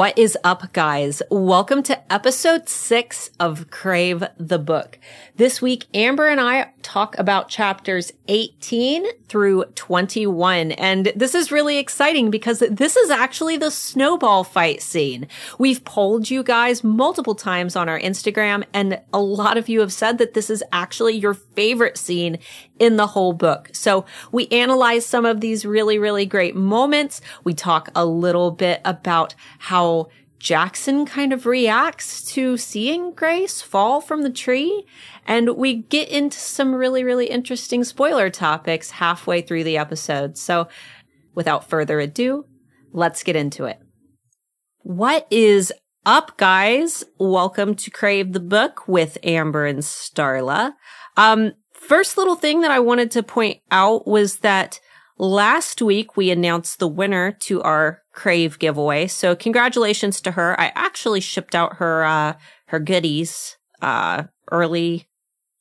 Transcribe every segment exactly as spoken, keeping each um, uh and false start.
What is up, guys? Welcome to episode six of Crave the Book. This week, Amber and I talk about chapters eighteen through twenty-one. And this is really exciting because this is actually the snowball fight scene. We've polled you guys multiple times on our Instagram, and a lot of you have said that this is actually your favorite scene in the whole book. So we analyze some of these really, really great moments. We talk a little bit about how Jackson kind of reacts to seeing Grace fall from the tree. And we get into some really, really interesting spoiler topics halfway through the episode. So without further ado, let's get into it. What is up, guys? Welcome to Crave the Book with Amber and Starla. Um, First little thing that I wanted to point out was that last week we announced the winner to our Crave giveaway. So congratulations to her. I actually shipped out her uh, her goodies uh, early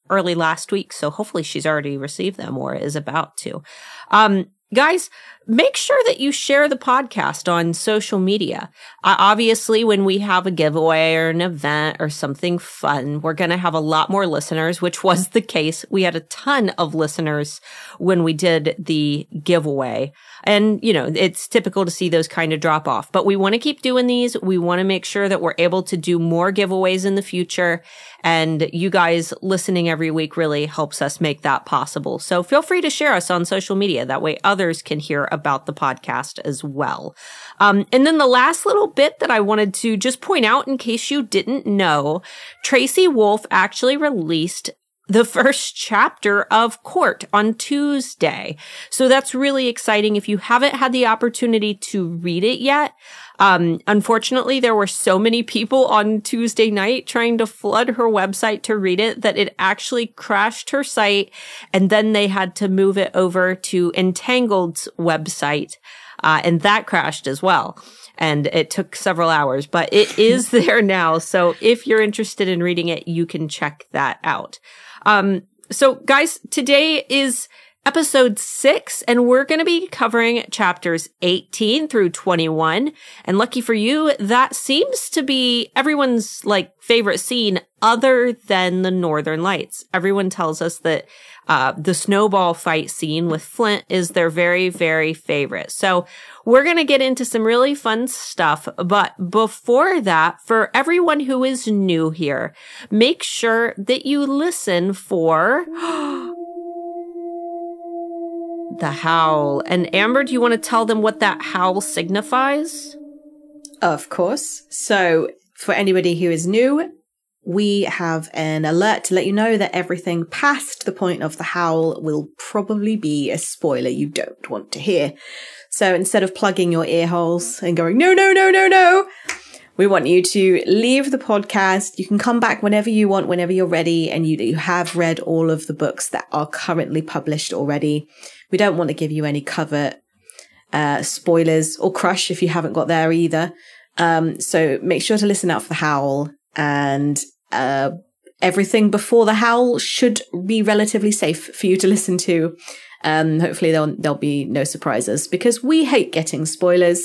early last week. So hopefully she's already received them or is about to. Um, guys, make sure that you share the podcast on social media. Uh, obviously, when we have a giveaway or an event or something fun, we're going to have a lot more listeners, which was the case. We had a ton of listeners when we did the giveaway. And, you know, it's typical to see those kind of drop off. But we want to keep doing these. We want to make sure that we're able to do more giveaways in the future. And you guys listening every week really helps us make that possible. So feel free to share us on social media. That way others can hear about about the podcast as well. Um, and then the last little bit that I wanted to just point out in case you didn't know, Tracy Wolff actually released the first chapter of Court on Tuesday. So that's really exciting. If you haven't had the opportunity to read it yet, um, unfortunately, there were so many people on Tuesday night trying to flood her website to read it that it actually crashed her site. And then they had to move it over to Entangled's website. Uh, and that crashed as well. And it took several hours, but it is there now. So if you're interested in reading it, you can check that out. Um, so guys, today is episode six, and we're going to be covering chapters eighteen through twenty-one. And lucky for you, that seems to be everyone's like favorite scene other than the Northern Lights. Everyone tells us that, uh, the snowball fight scene with Flint is their very, very favorite. So we're going to get into some really fun stuff. But before that, for everyone who is new here, make sure that you listen for the howl. And Amber, do you want to tell them what that howl signifies? Of course. So for anybody who is new, we have an alert to let you know that everything past the point of the howl will probably be a spoiler you don't want to hear. So instead of plugging your ear holes and going, no, no, no, no, no, we want you to leave the podcast. You can come back whenever you want, whenever you're ready, and you, you have read all of the books that are currently published already. We don't want to give you any cover uh, spoilers or crush if you haven't got there either. Um, so make sure to listen out for the howl, and uh, everything before the howl should be relatively safe for you to listen to. Um, hopefully there'll, there'll be no surprises because we hate getting spoilers.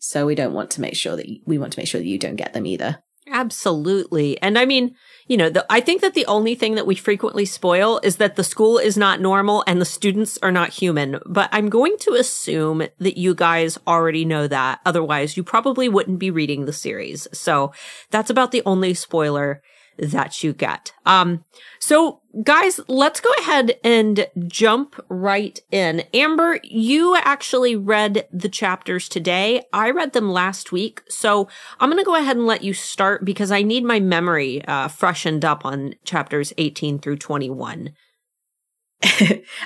So we don't want to make sure that you, we want to make sure that you don't get them either. Absolutely. And I mean, you know, the, I think that the only thing that we frequently spoil is that the school is not normal and the students are not human. But I'm going to assume that you guys already know that. Otherwise, you probably wouldn't be reading the series. So that's about the only spoiler that you get. Um, so guys, let's go ahead and jump right in. Amber, you actually read the chapters today. I read them last week. So I'm going to go ahead and let you start because I need my memory uh, freshened up on chapters eighteen through twenty-one.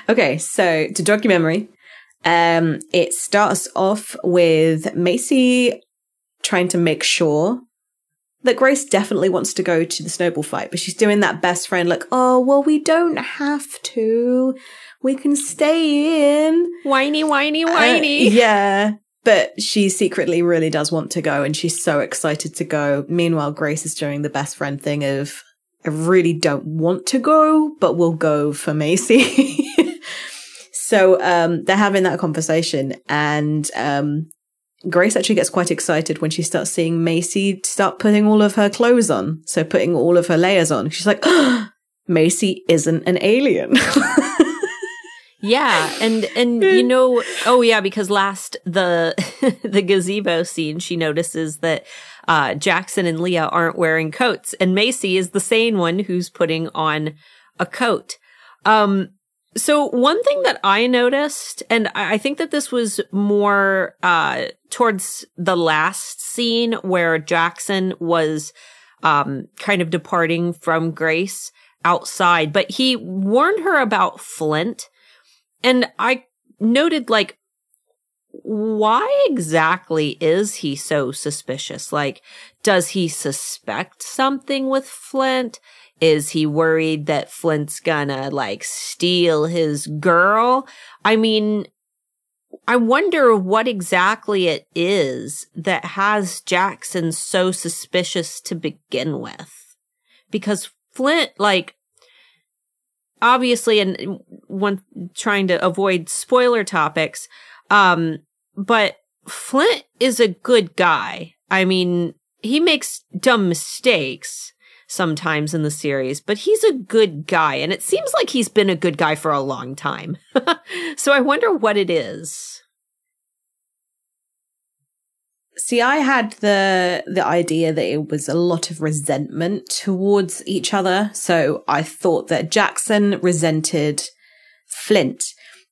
Okay. So to jog your memory, um, it starts off with Macy trying to make sure that Grace definitely wants to go to the snowball fight, but she's doing that best friend, like, oh, well, we don't have to. We can stay in. Whiny, whiny, whiny. Uh, yeah. But she secretly really does want to go, and she's so excited to go. Meanwhile, Grace is doing the best friend thing of, I really don't want to go, but we'll go for Macy. So um, they're having that conversation, and um, Grace actually gets quite excited when she starts seeing Macy start putting all of her clothes on. So putting all of her layers on. She's like, oh, Macy isn't an alien. Yeah. And, and you know, oh yeah, because last, the, the gazebo scene, she notices that uh, Jackson and Leah aren't wearing coats. And Macy is the sane one who's putting on a coat. Um, So one thing that I noticed, and I think that this was more uh towards the last scene where Jackson was um kind of departing from Grace outside, but he warned her about Flint. And I noted, like, why exactly is he so suspicious? Like, does he suspect something with Flint? Is he worried that Flint's gonna, like, steal his girl? I mean, I wonder what exactly it is that has Jackson so suspicious to begin with. Because Flint, like, obviously, and one trying to avoid spoiler topics, um, but Flint is a good guy. I mean, he makes dumb mistakes sometimes in the series, but he's a good guy, and it seems like he's been a good guy for a long time. So I wonder what it is. See, I had the the idea that it was a lot of resentment towards each other. So I thought that Jackson resented Flint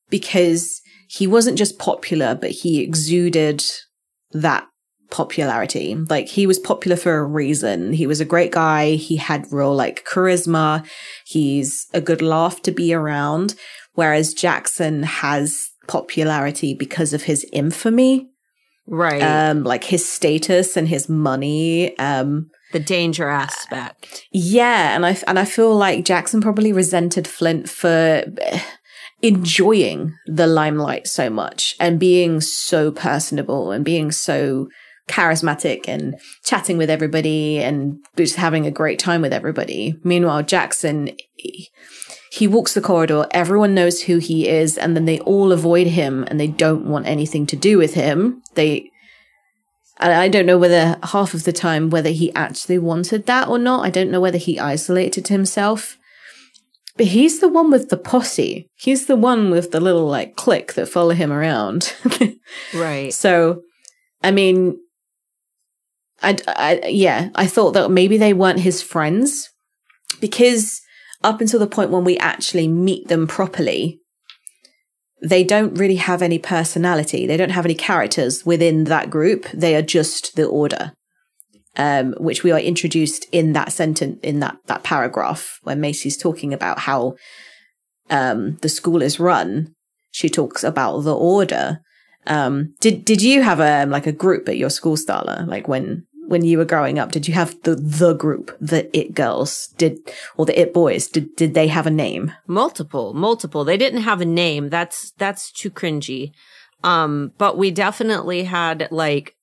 because he wasn't just popular, but he exuded that popularity. Like, he was popular for a reason. He was a great guy. He had real, like, charisma. He's a good laugh to be around. Whereas Jackson has popularity because of his infamy. Right. Um, like his status and his money. Um, the danger aspect. Yeah. And I, and I feel like Jackson probably resented Flint for enjoying the limelight so much and being so personable and being so charismatic and chatting with everybody and just having a great time with everybody. Meanwhile, Jackson, he walks the corridor, everyone knows who he is, and then they all avoid him and they don't want anything to do with him. They, and I don't know whether half of the time whether he actually wanted that or not. I don't know whether he isolated himself. But he's the one with the posse. He's the one with the little, like, clique that follow him around. Right. So, I mean, I, I, yeah, I thought that maybe they weren't his friends, because up until the point when we actually meet them properly, they don't really have any personality. They don't have any characters within that group. They are just the order, um, which we are introduced in that sentence, in that, that paragraph where Macy's talking about how um, the school is run. She talks about the order. Um, did, did you have a, like a group at your school, Starla? Like when, when you were growing up, did you have the, the group, the it girls did, or the it boys? Did, did they have a name? Multiple, multiple. They didn't have a name. That's, that's too cringy. Um, but we definitely had, like,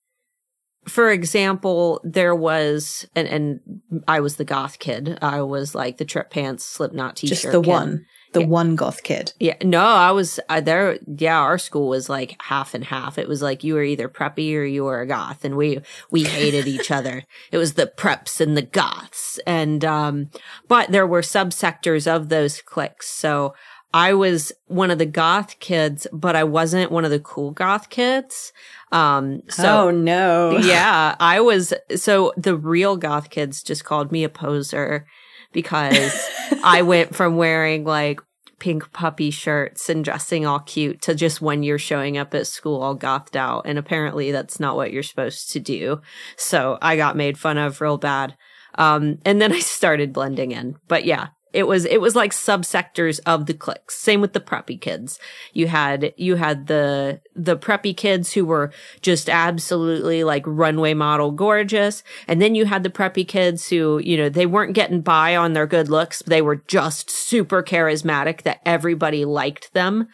for example, there was, and, and I was the goth kid. I was like the trip pants, Slipknot t-shirt. Just the kid. one. The yeah. one goth kid. Yeah. No, I was uh, there. Yeah. Our school was like half and half. It was like you were either preppy or you were a goth. And we, we hated each other. It was the preps and the goths. And, um, but there were subsectors of those cliques. So I was one of the goth kids, but I wasn't one of the cool goth kids. Um, so. Oh, no. Yeah. I was. So the real goth kids just called me a poser, because I went from wearing, like, pink puppy shirts and dressing all cute to just one year showing up at school all gothed out. And apparently that's not what you're supposed to do. So I got made fun of real bad. Um, and then I started blending in. But yeah, it was, it was like subsectors of the cliques. Same with the preppy kids. You had, you had the, the preppy kids who were just absolutely, like, runway model gorgeous. And then you had the preppy kids who, you know, they weren't getting by on their good looks. They were just super charismatic that everybody liked them.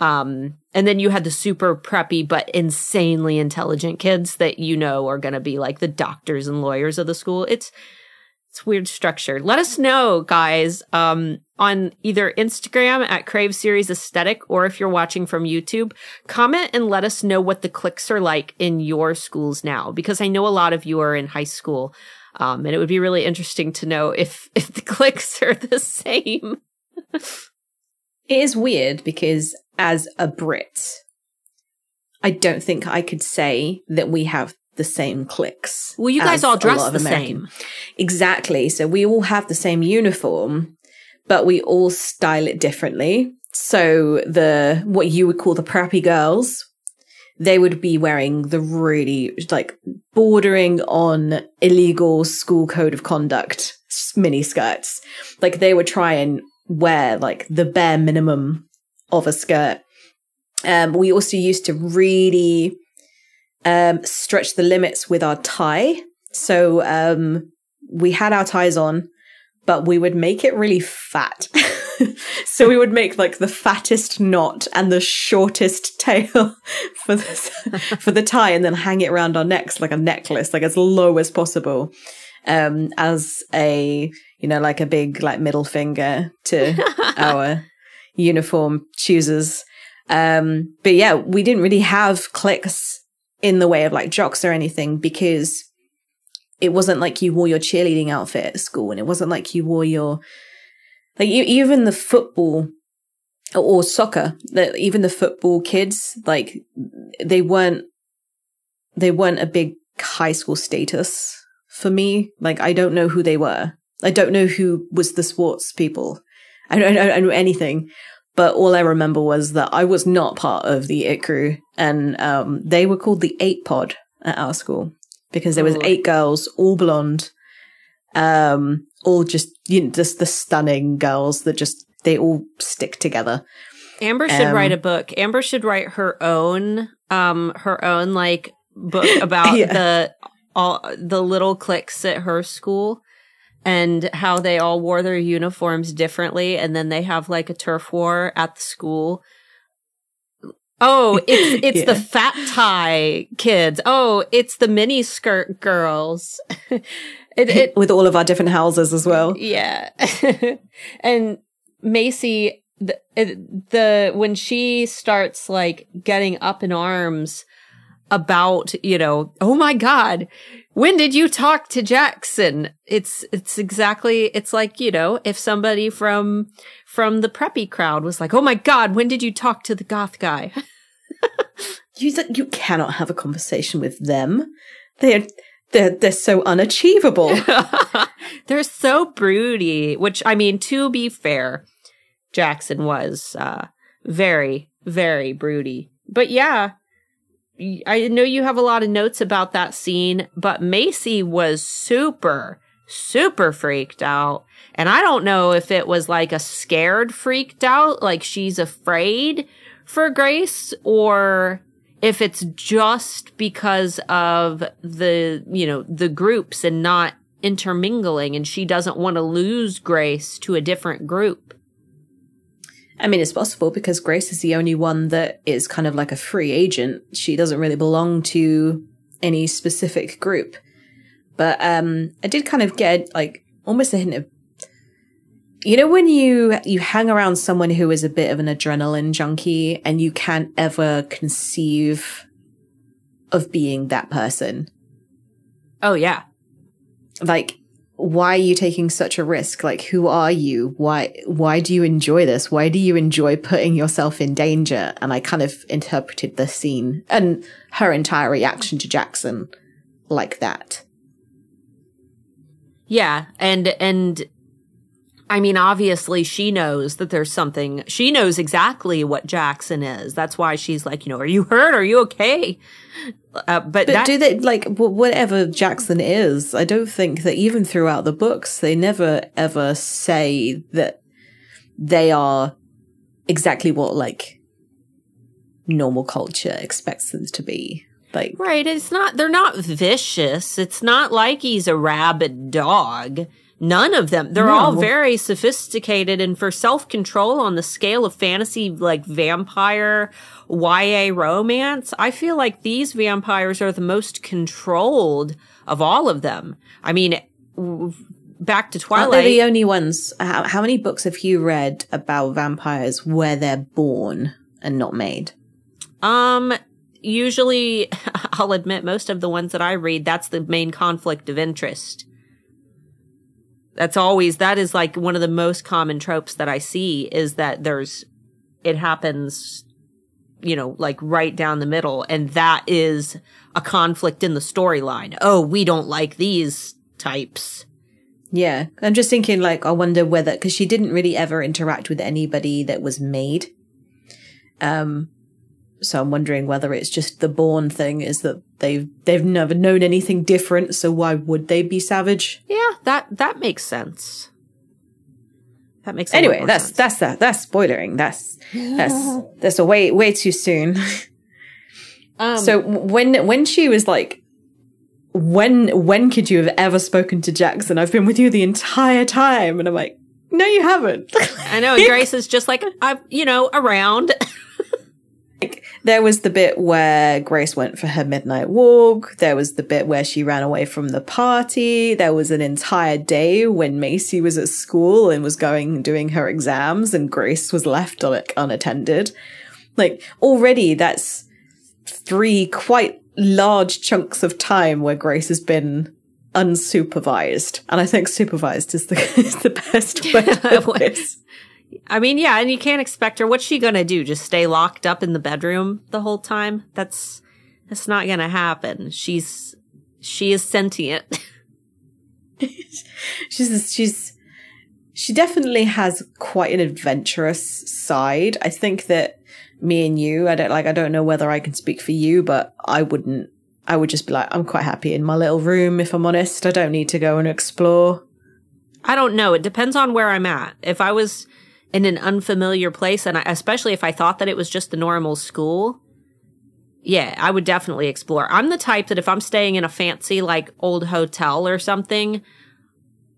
Um, and then you had the super preppy, but insanely intelligent kids that, you know, are going to be like the doctors and lawyers of the school. It's, It's weird structure. Let us know, guys, um, on either Instagram at Crave Series Aesthetic, or if you're watching from YouTube, comment and let us know what the cliques are like in your schools now, because I know a lot of you are in high school, um, and it would be really interesting to know if, if the cliques are the same. It is weird because as a Brit, I don't think I could say that we have the same cliques. Well, you guys all dress the American. Same. Exactly. So we all have the same uniform, but we all style it differently. So the what you would call the preppy girls, they would be wearing the really like bordering on illegal school code of conduct mini skirts. Like they would try and wear like the bare minimum of a skirt. Um, we also used to really um, stretch the limits with our tie. So um, we had our ties on, but we would make it really fat. So we would make like the fattest knot and the shortest tail for this, for the tie, and then hang it around our necks like a necklace, like as low as possible, um, as a, you know, like a big like middle finger to our uniform choosers. Um, but yeah, we didn't really have cliques in the way of like jocks or anything, because it wasn't like you wore your cheerleading outfit at school, and it wasn't like you wore your, like you, even the football or soccer, the, even the football kids, like they weren't, they weren't a big high school status for me. Like, I don't know who they were. I don't know who was the sports people. I don't know, I don't know anything. But all I remember was that I was not part of the it crew, and um, they were called the eight pod at our school because there was eight girls, all blonde, um, all just, you know, just the stunning girls that just, they all stick together. Amber should um, write a book. Amber should write her own, um, her own like book about yeah. the all the little cliques at her school. And how they all wore their uniforms differently, and then they have like a turf war at the school. Oh, it's it's yeah. the fat tie kids. Oh, it's the mini skirt girls. it, it, With all of our different houses as well. Yeah. And Macy, the, the when she starts like getting up in arms about, you know, oh my God, when did you talk to Jackson? It's, it's exactly, it's like, you know, if somebody from, from the preppy crowd was like, oh my God, when did you talk to the goth guy? you, you cannot have a conversation with them. They're, they're, they're so unachievable. They're so broody, which, I mean, to be fair, Jackson was, uh, very, very broody, but yeah. I know you have a lot of notes about that scene, but Macy was super, super freaked out. And I don't know if it was like a scared freaked out, like she's afraid for Grace, or if it's just because of the, you know, the groups and not intermingling, and she doesn't want to lose Grace to a different group. I mean, it's possible because Grace is the only one that is kind of like a free agent. She doesn't really belong to any specific group. But um, I did kind of get like almost a hint of, you know, when you you hang around someone who is a bit of an adrenaline junkie and you can't ever conceive of being that person. Oh, yeah. Like, why are you taking such a risk? Like, who are you? Why, why do you enjoy this? Why do you enjoy putting yourself in danger? And I kind of interpreted the scene and her entire reaction to Jackson like that. Yeah. And, and I mean, obviously she knows that there's something, she knows exactly what Jackson is. That's why she's like, you know, are you hurt? Are you okay? Uh, but but that- do they like whatever Jackson is? I don't think that even throughout the books, they never ever say that they are exactly what like normal culture expects them to be. Like, right? It's not. They're not vicious. It's not like he's a rabid dog. None of them. They're no. all very sophisticated and for self-control on the scale of fantasy, like vampire Y A romance. I feel like these vampires are the most controlled of all of them. I mean, back to Twilight. Aren't they the only ones? How, how many books have you read about vampires where they're born and not made? Um, usually, I'll admit, most of the ones that I read, that's the main conflict of interest. That's always, that is like one of the most common tropes that I see, is that there's, it happens, you know, like right down the middle. And that is a conflict in the storyline. Oh, we don't like these types. Yeah. I'm just thinking, like, I wonder whether, because she didn't really ever interact with anybody that was made. Um, so I'm wondering whether it's just the born thing, is that they've they've never known anything different, so why would they be savage? Yeah, that that makes sense. That makes anyway. That's sense. that's that that's spoilering. That's yeah. that's that's a way way too soon. um, so when when she was like, when when could you have ever spoken to Jackson? I've been with you the entire time, and I'm like, no, you haven't. I know. And Grace is just like, I've you know around. There was the bit where Grace went for her midnight walk. There was the bit where she ran away from the party. There was an entire day when Macy was at school and was going, doing her exams, and Grace was left like unattended. Like, already that's three quite large chunks of time where Grace has been unsupervised. And I think supervised is the, is the best word for this. I mean, yeah, and you can't expect her. What's she going to do? Just stay locked up in the bedroom the whole time? That's that's not going to happen. She's she is sentient. she's she's she definitely has quite an adventurous side. I think that me and you, I don't like I don't know whether I can speak for you, but I wouldn't I would just be like, I'm quite happy in my little room, if I'm honest. I don't need to go and explore. I don't know. It depends on where I'm at. If I was in an unfamiliar place, and I, especially if I thought that it was just the normal school, yeah, I would definitely explore. I'm the type that if I'm staying in a fancy, like, old hotel or something,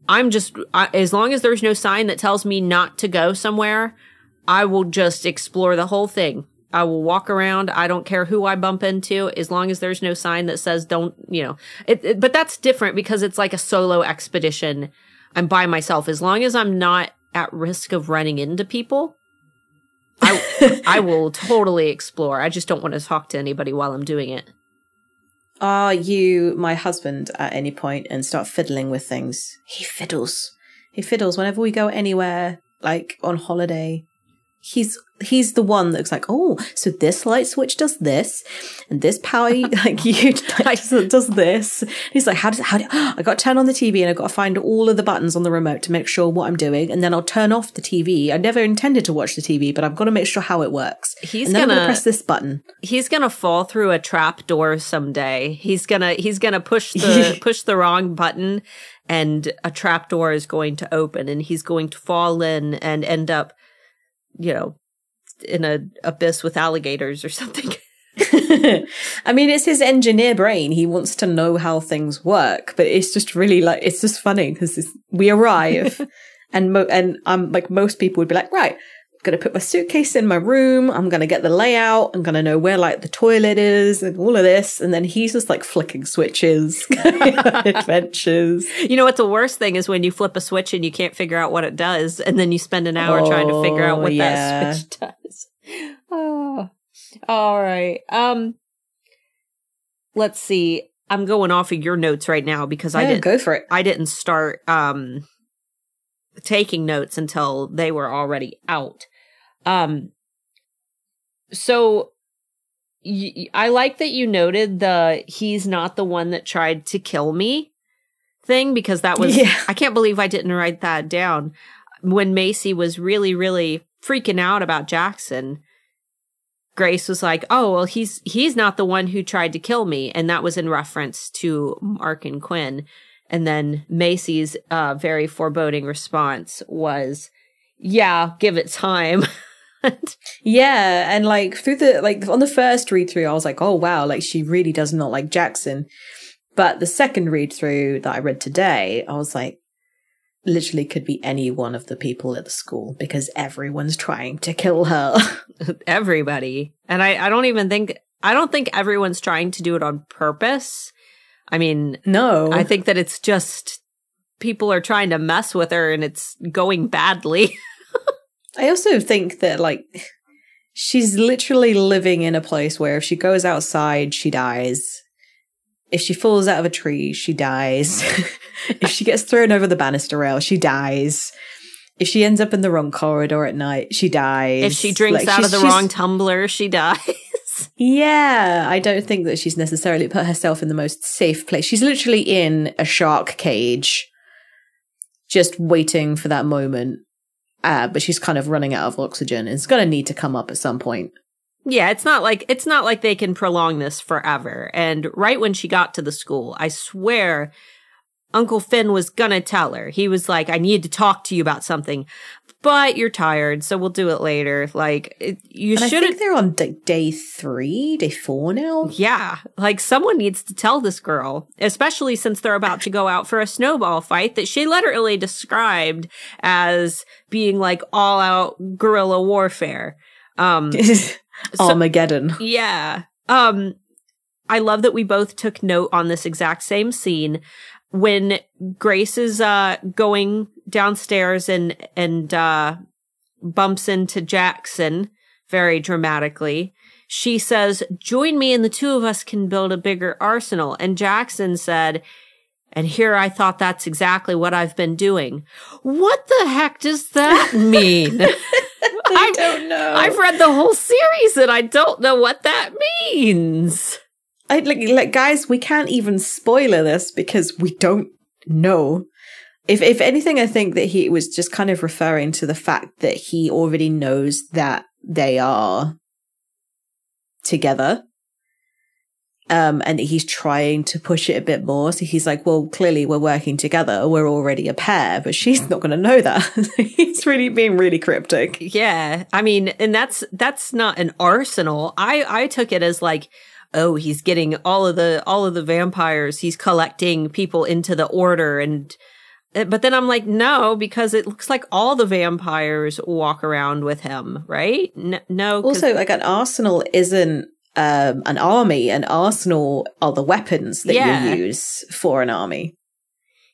I'm just, I, as long as there's no sign that tells me not to go somewhere, I will just explore the whole thing. I will walk around. I don't care who I bump into, as long as there's no sign that says don't, you know. It, it, but that's different because it's like a solo expedition. I'm by myself. As long as I'm not at risk of running into people, I, I will totally explore. I just don't want to talk to anybody while I'm doing it. Are you my husband at any point and start fiddling with things? He fiddles. He fiddles whenever we go anywhere, like on holiday. He's he's the one that's like, oh, so this light switch does this, and this power like you does, does this. He's like, how does how do I got to turn on the T V, and I've got to find all of the buttons on the remote to make sure what I'm doing, and then I'll turn off the T V. I never intended to watch the T V, but I've got to make sure how it works. He's and then gonna, I'm gonna press this button. He's gonna fall through a trap door someday. He's gonna he's gonna push the push the wrong button, and a trap door is going to open, and he's going to fall in and end up, you know, in a abyss with alligators or something. I mean, it's his engineer brain. He wants to know how things work, but it's just really like, it's just funny because we arrive and mo- and I'm um, like, most people would be like, right, I'm going to put my suitcase in my room. I'm going to get the layout. I'm going to know where like the toilet is and all of this. And then he's just like flicking switches, adventures. You know what the worst thing is? When you flip a switch and you can't figure out what it does, and then you spend an hour oh, trying to figure out what yeah. that switch does. Oh, all right. Um, let's see. I'm going off of your notes right now because yeah, I didn't go for it. I didn't start um taking notes until they were already out. Um, so y- I like that you noted the he's not the one that tried to kill me thing, because that was, yeah. I can't believe I didn't write that down. When Macy was really, really freaking out about Jackson, Grace was like, oh, well, he's, he's not the one who tried to kill me. And that was in reference to Mark and Quinn. And then Macy's uh, very foreboding response was, yeah, give it time. Yeah. And like through the, like on the first read through, I was like, oh, wow, like she really does not like Jackson. But the second read through that I read today, I was like, literally could be any one of the people at the school because everyone's trying to kill her. Everybody. And I, I don't even think, I don't think everyone's trying to do it on purpose. I mean, no, I think that it's just people are trying to mess with her and it's going badly. I also think that, like, she's literally living in a place where if she goes outside, she dies. If she falls out of a tree, she dies. If she gets thrown over the banister rail, she dies. If she ends up in the wrong corridor at night, she dies. If she drinks like, out of the wrong tumbler, she dies. Yeah, I don't think that she's necessarily put herself in the most safe place. She's literally in a shark cage, just waiting for that moment. Uh, but she's kind of running out of oxygen. It's going to need to come up at some point. Yeah, it's not like it's not like they can prolong this forever. And right when she got to the school, I swear Uncle Finn was going to tell her. He was like, I need to talk to you about something, but you're tired, so we'll do it later. Like, it, you should. I think they're on d- day three, day four now. Yeah, like someone needs to tell this girl, especially since they're about to go out for a snowball fight that she literally described as being like all out guerrilla warfare. Um, Armageddon. So, yeah. Um, I love that we both took note on this exact same scene. When Grace is uh, going downstairs and and uh, bumps into Jackson very dramatically, she says, "Join me and the two of us can build a bigger arsenal." And Jackson said, "And here I thought that's exactly what I've been doing." What the heck does that mean? I don't know. I've read the whole series and I don't know what that means. I, like, like, guys, we can't even spoiler this because we don't know. If if anything, I think that he was just kind of referring to the fact that he already knows that they are together. Um, and he's trying to push it a bit more. So he's like, well, clearly we're working together. We're already a pair, but she's not going to know that. He's really being really cryptic. Yeah. I mean, and that's, that's not an arsenal. I, I took it as like, oh, he's getting all of the all of the vampires. He's collecting people into the order, and but then I'm like, no, because it looks like all the vampires walk around with him, right? N- no. Also, like an arsenal isn't um, an army. An arsenal are the weapons that yeah. you use for an army.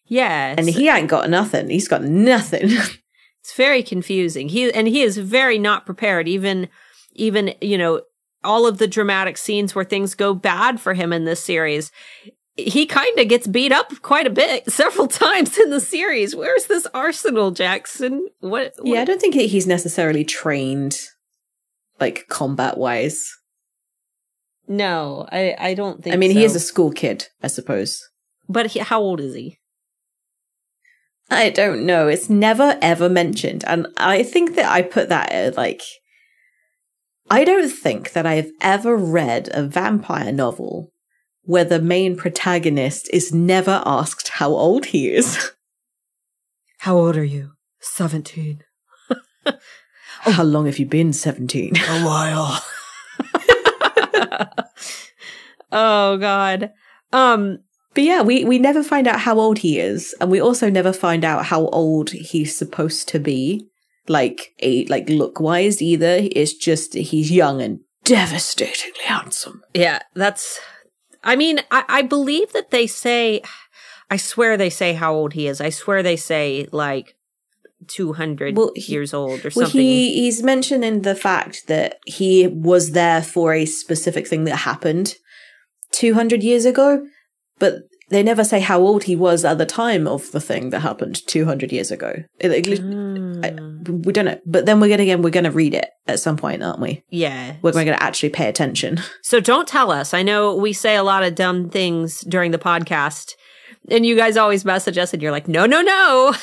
Yeah, and he ain't got nothing. He's got nothing. It's very confusing. He and he is very not prepared. Even, even you know. All of the dramatic scenes where things go bad for him in this series, he kind of gets beat up quite a bit several times in the series. Where's this arsenal, Jackson? What, what? Yeah, I don't think he's necessarily trained, like, combat-wise. No, I, I don't think so. I mean, so. He is a school kid, I suppose. But he, how old is he? I don't know. It's never, ever mentioned. And I think that I put that, at, like... I don't think that I've ever read a vampire novel where the main protagonist is never asked how old he is. How old are you? seventeen. Oh. How long have you been seventeen? A while. Oh, God. Um, but yeah, we, we never find out how old he is. And we also never find out how old he's supposed to be. Like a like look wise either. It's just he's young and devastatingly handsome. Yeah, that's I mean, I, I believe that they say I swear they say how old he is. I swear they say like two hundred well, years old or well, something. He he's mentioning the fact that he was there for a specific thing that happened two hundred years ago, but they never say how old he was at the time of the thing that happened two hundred years ago. It, it, mm. I, we don't know. But then we're going to, again, we're going to read it at some point, aren't we? Yeah. We're going to actually pay attention. So don't tell us. I know we say a lot of dumb things during the podcast, and you guys always message us, and you're like, no, no, no.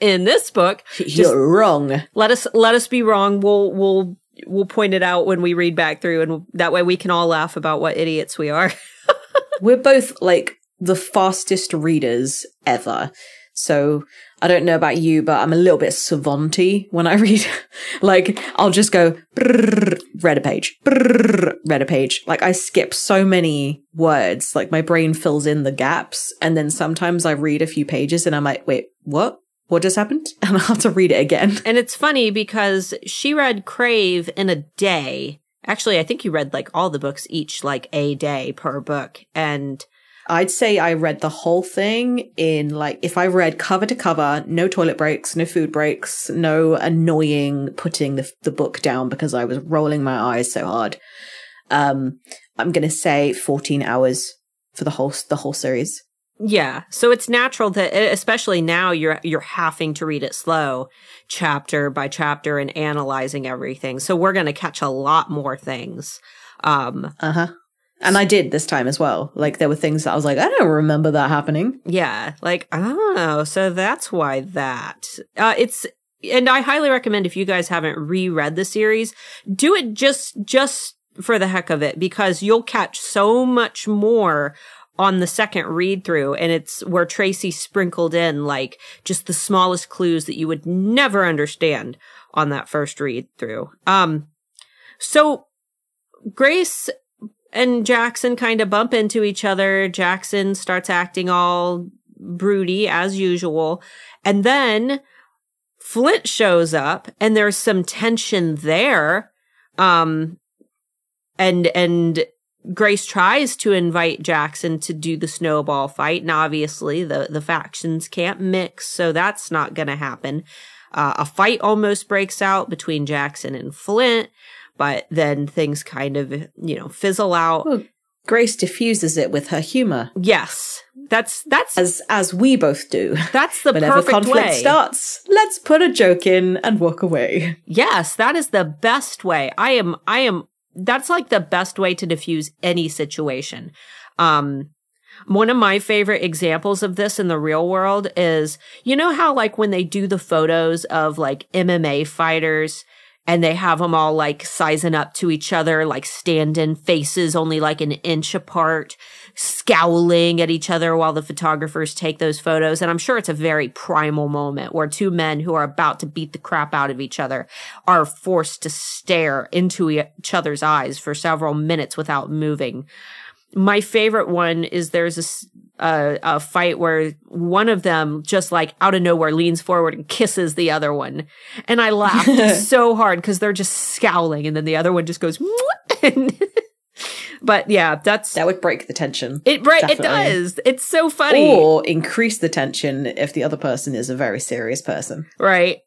In this book. You're wrong. Let us, let us be wrong. We'll, we'll, we'll point it out when we read back through, and that way we can all laugh about what idiots we are. We're both like, the fastest readers ever. So I don't know about you, but I'm a little bit savanty when I read. Like, I'll just go, read a page, brrr, read a page. Like, I skip so many words. Like, my brain fills in the gaps. And then sometimes I read a few pages and I'm like, wait, what? What just happened? And I have to read it again. And it's funny because she read Crave in a day. Actually, I think you read, like, all the books each, like, a day per book. And... I'd say I read the whole thing in like, if I read cover to cover, no toilet breaks, no food breaks, no annoying putting the, the book down because I was rolling my eyes so hard. Um, I'm going to say fourteen hours for the whole, the whole series. Yeah. So it's natural that, especially now, you're, you're having to read it slow chapter by chapter and analyzing everything. So we're going to catch a lot more things. Um, uh-huh. And I did this time as well. Like, there were things that I was like, I don't remember that happening. Yeah. Like, oh, so that's why that. Uh, it's, and I highly recommend, if you guys haven't reread the series, do it just, just for the heck of it, because you'll catch so much more on the second read through. And it's where Tracy sprinkled in like just the smallest clues that you would never understand on that first read through. Um, so Grace and Jackson kind of bump into each other. Jackson starts acting all broody as usual. And then Flint shows up and there's some tension there. Um, and, and Grace tries to invite Jackson to do the snowball fight. And obviously the, the factions can't mix. So that's not going to happen. Uh, a fight almost breaks out between Jackson and Flint. But then things kind of, you know, fizzle out. Well, Grace diffuses it with her humor. Yes. That's, that's. As, as we both do. That's the perfect way. Whenever conflict starts, let's put a joke in and walk away. Yes. That is the best way. I am, I am, that's like the best way to diffuse any situation. Um, One of my favorite examples of this in the real world is, you know how like when they do the photos of like M M A fighters, and they have them all like sizing up to each other, like stand-in faces only like an inch apart, scowling at each other while the photographers take those photos. And I'm sure it's a very primal moment where two men who are about to beat the crap out of each other are forced to stare into each other's eyes for several minutes without moving. My favorite one is there's a, a, a fight where one of them just like out of nowhere leans forward and kisses the other one. And I laughed so hard because they're just scowling. And then the other one just goes, but yeah, that's. That would break the tension. It break, It does. It's so funny. Or increase the tension if the other person is a very serious person. Right.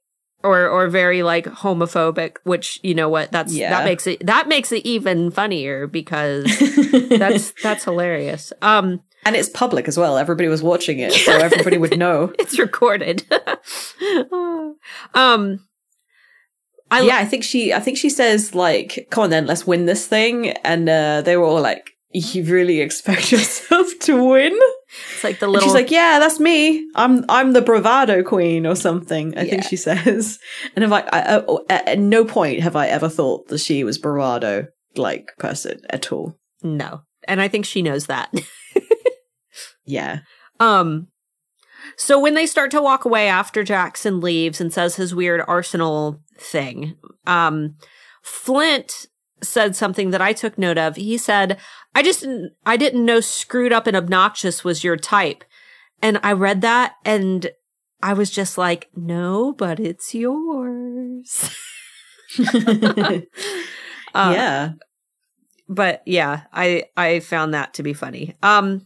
Or, or very like homophobic, which, you know what, that's, yeah. that makes it, that makes it even funnier because that's, that's hilarious. Um, and it's public as well. Everybody was watching it. So everybody would know. It's recorded. um, I, yeah, I think she, I think she says like, come on then, let's win this thing. And, uh, they were all like, you really expect yourself to win? It's like the little. And she's like, yeah, that's me. I'm I'm the bravado queen or something. I yeah. think she says. And I'm like, I, I, at no point have I ever thought that she was bravado like person at all. No, and I think she knows that. yeah. Um. So when they start to walk away after Jackson leaves and says his weird arsenal thing, um, Flint said something that I took note of. He said, I just, I didn't know screwed up and obnoxious was your type. And I read that and I was just like, no, but it's yours. uh, yeah. But yeah, I, I found that to be funny. Um,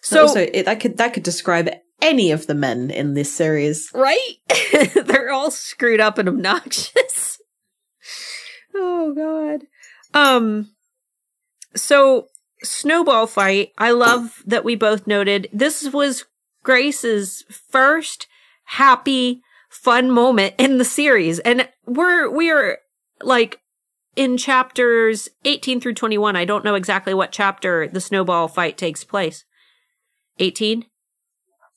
so also, it, that could, that could describe any of the men in this series. Right? They're all screwed up and obnoxious. Oh God. Um, So, snowball fight, I love that we both noted this was Grace's first happy, fun moment in the series. And we're, we are, like, in chapters eighteen through twenty-one. I don't know exactly what chapter the snowball fight takes place. eighteen?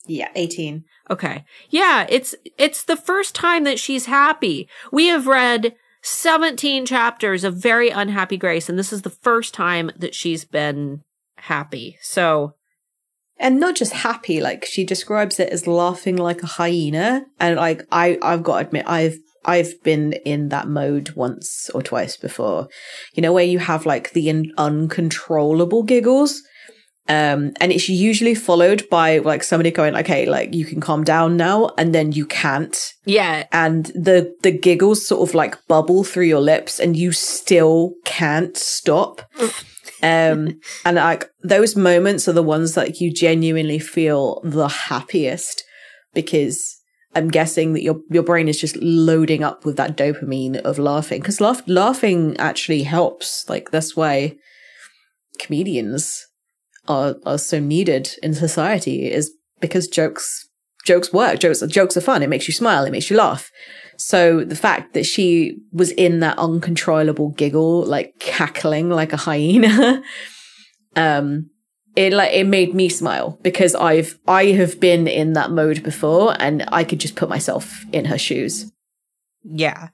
Yeah, eighteen. Okay. Yeah, it's, it's the first time that she's happy. We have read seventeen chapters of very unhappy Grace, and this is the first time that she's been happy. So, and not just happy, like she describes it as laughing like a hyena. And like I, I've got to admit, I've I've been in that mode once or twice before. You know, where you have like the in- uncontrollable giggles, um, and it's usually followed by like somebody going, "Okay, like you can calm down now," and then you can't. Yeah. And the, the giggles sort of like bubble through your lips and you still can't stop. Um, and like those moments are the ones that you genuinely feel the happiest, because I'm guessing that your your brain is just loading up with that dopamine of laughing, because laugh, laughing actually helps. Like, that's why comedians are are so needed in society, is because jokes jokes work. Jokes jokes are fun. It makes you smile. It makes you laugh. So the fact that she was in that uncontrollable giggle, like cackling like a hyena, um, it like it made me smile, because I've I have been in that mode before, and I could just put myself in her shoes. Yeah.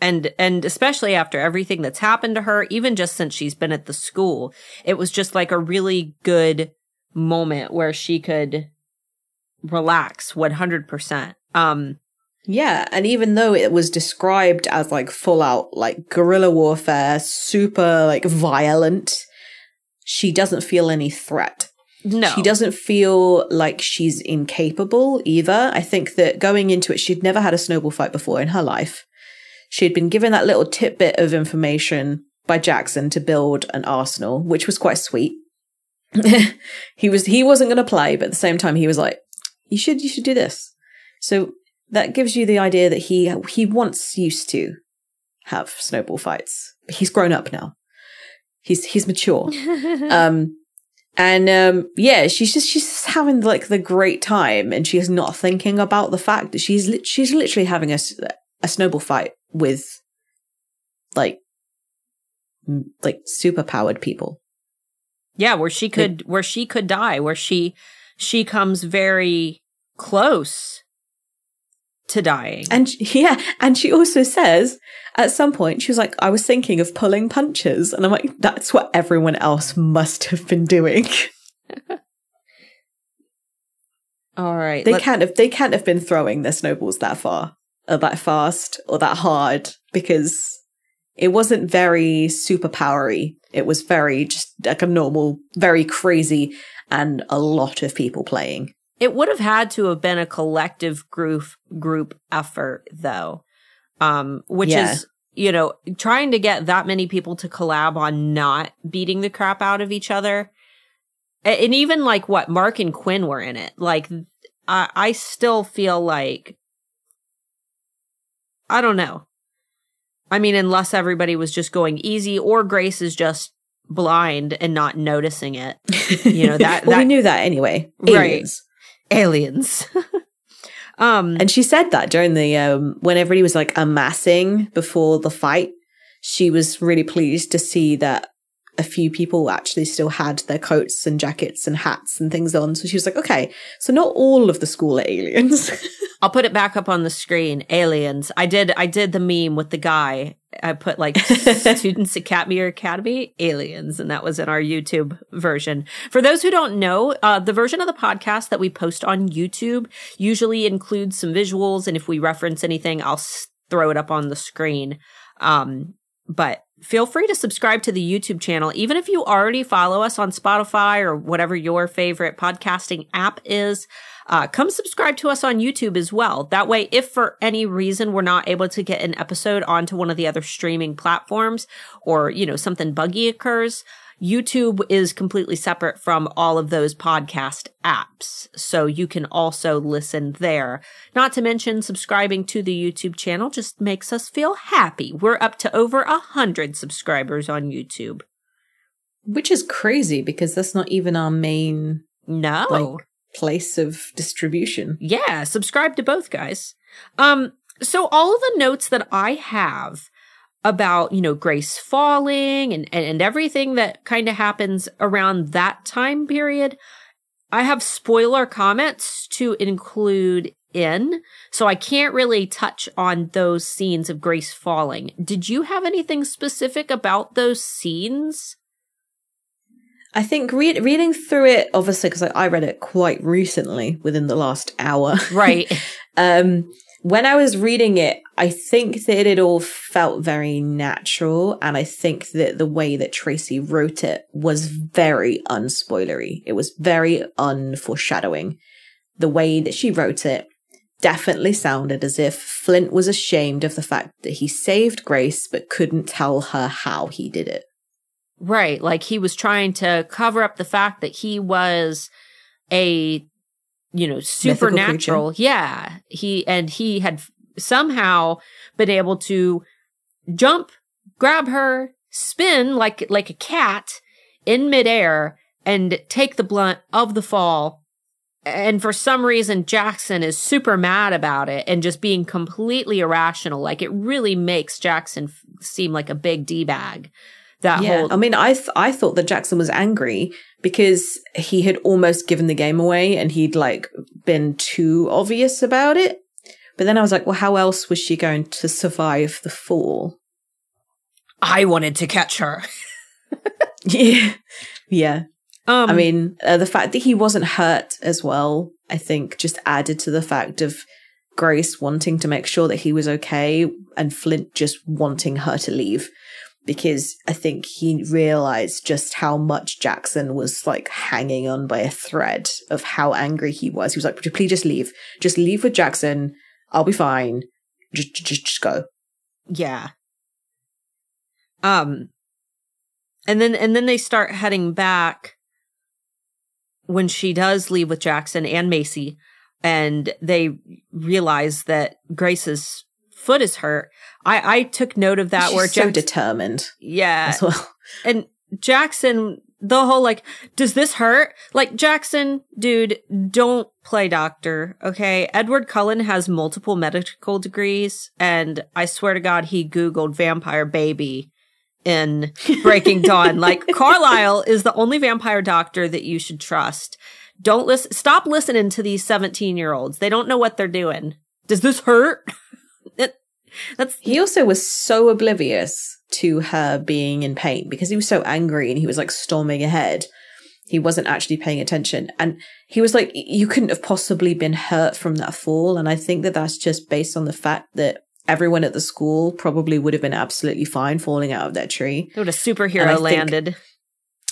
And and especially after everything that's happened to her, even just since she's been at the school, it was just like a really good moment where she could relax one hundred percent. Um, yeah, and even though it was described as like full out, like guerrilla warfare, super like violent, she doesn't feel any threat. No. She doesn't feel like she's incapable either. I think that going into it, she'd never had a snowball fight before in her life. She had been given that little tidbit of information by Jackson to build an arsenal, which was quite sweet. he was he wasn't going to play, but at the same time, he was like, "You should you should do this." So that gives you the idea that he he once used to have snowball fights. He's grown up now. He's he's mature. um, and um, yeah, she's just she's just having like the great time, and she's not thinking about the fact that she's li- she's literally having a a snowball fight with like like superpowered people. Yeah, where she could like, where she could die, where she she comes very close to dying. And she, yeah, and she also says at some point, she was like, "I was thinking of pulling punches," and I'm like, that's what everyone else must have been doing. All right. They let's- can't have they can't have been throwing their snowballs that far, or that fast, or that hard, because it wasn't very superpowery. It was very just like a normal, very crazy, and a lot of people playing. It would have had to have been a collective group group effort, though, um, which yeah. is, you know, trying to get that many people to collab on not beating the crap out of each other. And even like what Mark and Quinn were in it. Like, I, I still feel like, I don't know. I mean, unless everybody was just going easy, or Grace is just blind and not noticing it. You know, that, well, that we knew that anyway. Aliens. Right. Aliens. um, and she said that during the, um, when everybody was like amassing before the fight, she was really pleased to see that a few people actually still had their coats and jackets and hats and things on. So she was like, okay, so not all of the school are aliens. I'll put it back up on the screen. Aliens. I did I did the meme with the guy. I put like students at Katmere Academy, aliens. And that was in our YouTube version. For those who don't know, uh, the version of the podcast that we post on YouTube usually includes some visuals. And if we reference anything, I'll s- throw it up on the screen. Um, but feel free to subscribe to the YouTube channel. Even if you already follow us on Spotify or whatever your favorite podcasting app is, uh, come subscribe to us on YouTube as well. That way, if for any reason we're not able to get an episode onto one of the other streaming platforms, or, you know, something buggy occurs, YouTube is completely separate from all of those podcast apps. So you can also listen there. Not to mention, subscribing to the YouTube channel just makes us feel happy. We're up to over a hundred subscribers on YouTube. Which is crazy, because that's not even our main no like, place of distribution. Yeah, subscribe to both, guys. Um, so all of the notes that I have about, you know, Grace falling and, and, and everything that kind of happens around that time period, I have spoiler comments to include in, so I can't really touch on those scenes of Grace falling. Did you have anything specific about those scenes? I think re- reading through it, obviously, because I, I read it quite recently, within the last hour. Right. um, When I was reading it, I think that it all felt very natural. And I think that the way that Tracy wrote it was very unspoilery. It was very unforeshadowing. The way that she wrote it definitely sounded as if Flint was ashamed of the fact that he saved Grace but couldn't tell her how he did it. Right. Like, he was trying to cover up the fact that he was a, you know, supernatural. Yeah. He, and he had somehow been able to jump, grab her, spin like, like a cat in midair and take the brunt of the fall. And for some reason, Jackson is super mad about it and just being completely irrational. Like, it really makes Jackson f- seem like a big D-bag. That yeah. whole- I mean, I th- I thought that Jackson was angry because he had almost given the game away and he'd, like, been too obvious about it. But then I was like, well, how else was she going to survive the fall? I wanted to catch her. yeah. Yeah. Um, I mean, uh, the fact that he wasn't hurt as well, I think, just added to the fact of Grace wanting to make sure that he was okay and Flint just wanting her to leave, because I think he realized just how much Jackson was, like, hanging on by a thread of how angry he was. He was like, please just leave. Just leave with Jackson. I'll be fine. Just, just, just go. Yeah. Um, and then, and then they start heading back. When she does leave with Jackson and Macy, and they realize that Grace's foot is hurt, I, I took note of that. She's where Jackson, so determined, yeah, as well. And Jackson, the whole like, does this hurt? Like, Jackson, dude, don't play doctor, okay? Edward Cullen has multiple medical degrees, and I swear to God, he Googled vampire baby in Breaking Dawn. Like, Carlisle is the only vampire doctor that you should trust. Don't listen. Stop listening to these seventeen-year-olds. They don't know what they're doing. Does this hurt? That, that's. He also was so oblivious to her being in pain because he was so angry and he was like storming ahead. He wasn't actually paying attention. And he was like, you couldn't have possibly been hurt from that fall. And I think that that's just based on the fact that everyone at the school probably would have been absolutely fine falling out of that tree. It would have superhero landed. Think,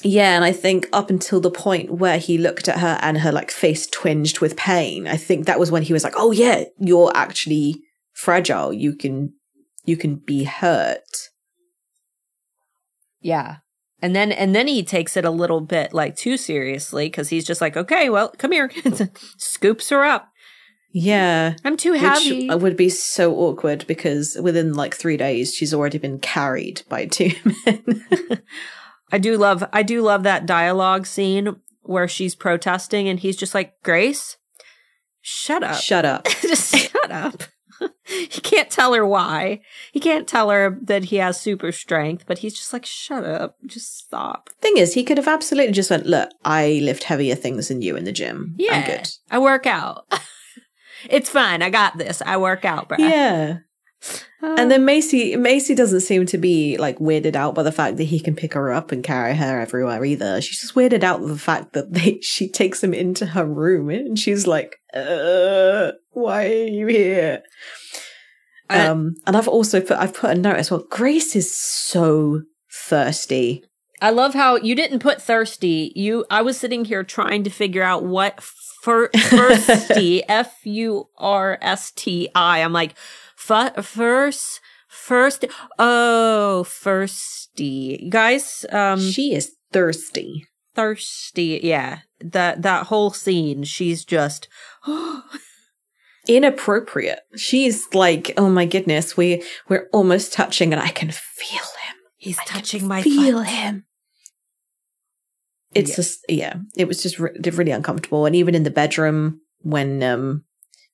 yeah, and I think up until the point where he looked at her and her, like, face twinged with pain, I think that was when he was like, oh, yeah, you're actually fragile. You can you can be hurt. Yeah. And then and then he takes it a little bit, like, too seriously because he's just like, okay, well, come here. Scoops her up. Yeah. I'm too happy. Which would be so awkward because within like three days, she's already been carried by two men. I do love, I do love that dialogue scene where she's protesting and he's just like, Grace, shut up. Shut up. Just shut up. He can't tell her why. He can't tell her that he has super strength, but he's just like, shut up. Just stop. Thing is, he could have absolutely just went, look, I lift heavier things than you in the gym. Yeah. I'm good. I work out. It's fine. I got this. I work out, bro. Yeah. Uh, and then Macy, Macy doesn't seem to be like weirded out by the fact that he can pick her up and carry her everywhere either. She's just weirded out by the fact that they, she takes him into her room and she's like, uh, why are you here? I, um, and I've also put, I've put a note as well. Grace is so thirsty. I love how you didn't put thirsty. You, I was sitting here trying to figure out what Fur- Fursty, F U R S T I. I'm like, f- first, first, oh, thirsty. Guys, um. She is thirsty. Thirsty, yeah. That, that whole scene, she's just inappropriate. She's like, oh my goodness, we, we're almost touching and I can feel him. He's I touching my feel foot. him. It's yeah. just, yeah, it was just re- really uncomfortable. And even in the bedroom when um,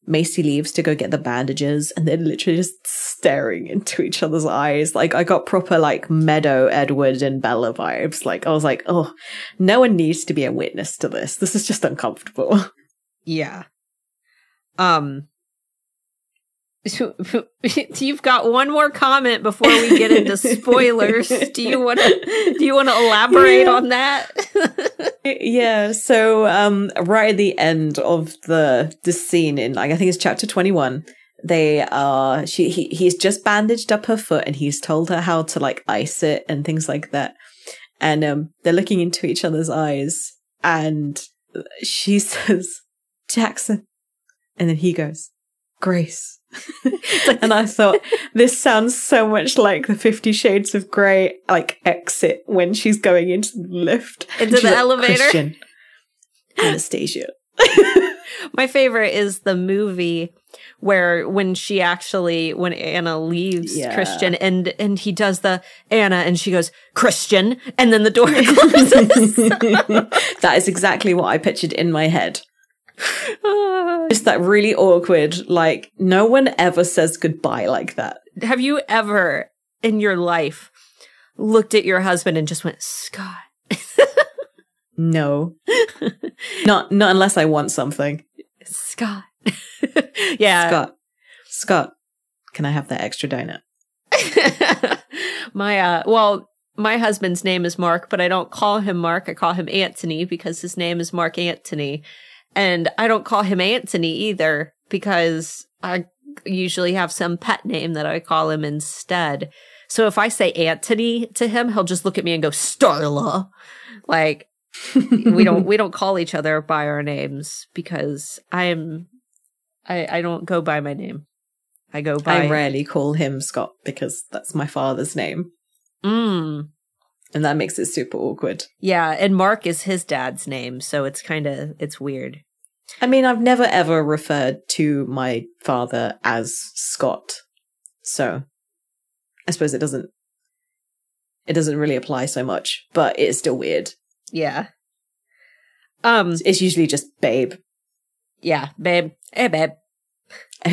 Macy leaves to go get the bandages and they're literally just staring into each other's eyes. Like, I got proper, like, Meadow, Edward and Bella vibes. Like, I was like, oh, no one needs to be a witness to this. This is just uncomfortable. Yeah. Um. You've got one more comment before we get into spoilers. Do you want to do you want to elaborate yeah. on that? yeah. So um, right at the end of the the scene in, like, I think it's chapter twenty-one, they are she he he's just bandaged up her foot and he's told her how to, like, ice it and things like that. And um, they're looking into each other's eyes and she says, Jackson, and then he goes, Grace. And I thought, this sounds so much like the Fifty Shades of Grey, like, exit when she's going into the lift. Into the elevator. Christian, Anastasia. My favorite is the movie where when she actually, when Anna leaves yeah. Christian and, and he does the Anna and she goes, Christian, and then the door closes. That is exactly what I pictured in my head. Just that really awkward, like, no one ever says goodbye like that. Have you ever in your life looked at your husband and just went, Scott? No. Not not unless I want something. Scott. Yeah. Scott. Scott, can I have that extra donut? My, uh, well, my husband's name is Mark, but I don't call him Mark. I call him Anthony because his name is Mark Anthony. And I don't call him Anthony either because I usually have some pet name that I call him instead. So if I say Anthony to him, he'll just look at me and go, Starla. Like, we don't we don't call each other by our names because I'm I, I don't go by my name. I go by I rarely call him Scott because that's my father's name. Mm. And that makes it super awkward. Yeah, and Mark is his dad's name, so it's kind of it's weird. I mean, I've never ever referred to my father as Scott. So I suppose it doesn't it doesn't really apply so much, but it's still weird. Yeah. Um, it's usually just babe. Yeah, babe. Hey, babe.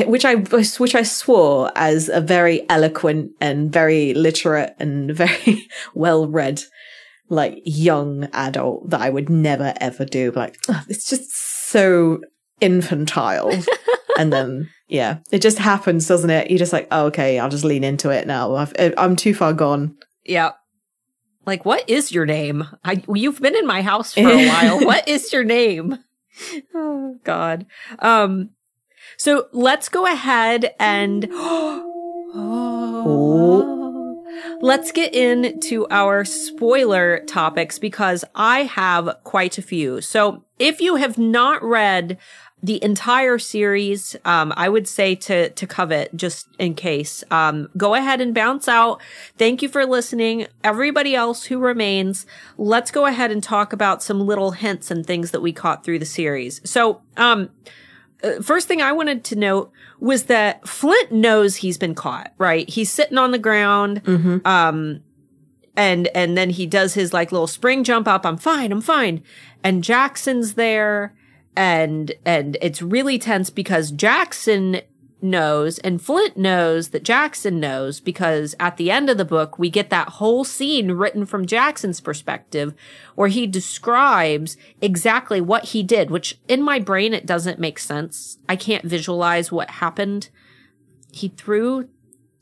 Which I which I swore as a very eloquent and very literate and very well-read, like, young adult that I would never, ever do. Like, oh, it's just so infantile. And then, yeah, it just happens, doesn't it? You're just like, oh, okay, I'll just lean into it now. I've, I'm too far gone. Yeah. Like, what is your name? I, you've been in my house for a while. What is your name? Oh, God. Um, so let's go ahead and oh, let's get into our spoiler topics because I have quite a few. So if you have not read the entire series, um, I would say to, to Covet, just in case. Um, go ahead and bounce out. Thank you for listening. Everybody else who remains, let's go ahead and talk about some little hints and things that we caught through the series. So, um, first thing I wanted to note was that Flint knows he's been caught, right? He's sitting on the ground. Mm-hmm. Um, and, and then he does his, like, little spring jump up. I'm fine. I'm fine. And Jackson's there. And and it's really tense because Jackson knows and Flint knows that Jackson knows because at the end of the book, we get that whole scene written from Jackson's perspective where he describes exactly what he did, which in my brain, it doesn't make sense. I can't visualize what happened. He threw.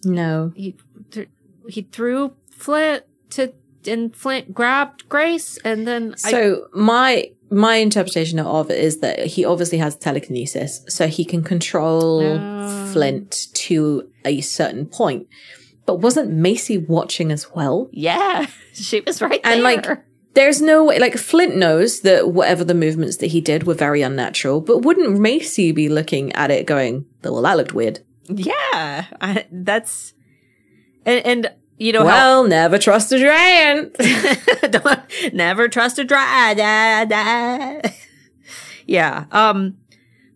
No. He, th- he threw Flint to and Flint grabbed Grace and then. So I, my. My interpretation of it is that he obviously has telekinesis, so he can control uh, Flint to a certain point. But wasn't Macy watching as well? Yeah, she was right there. And, like, there's no way, like, Flint knows that whatever the movements that he did were very unnatural, but wouldn't Macy be looking at it going, well, that looked weird? Yeah, I, that's, and, and you know, well, how- never trust a giant. Don't, never trust a giant. Yeah. Um,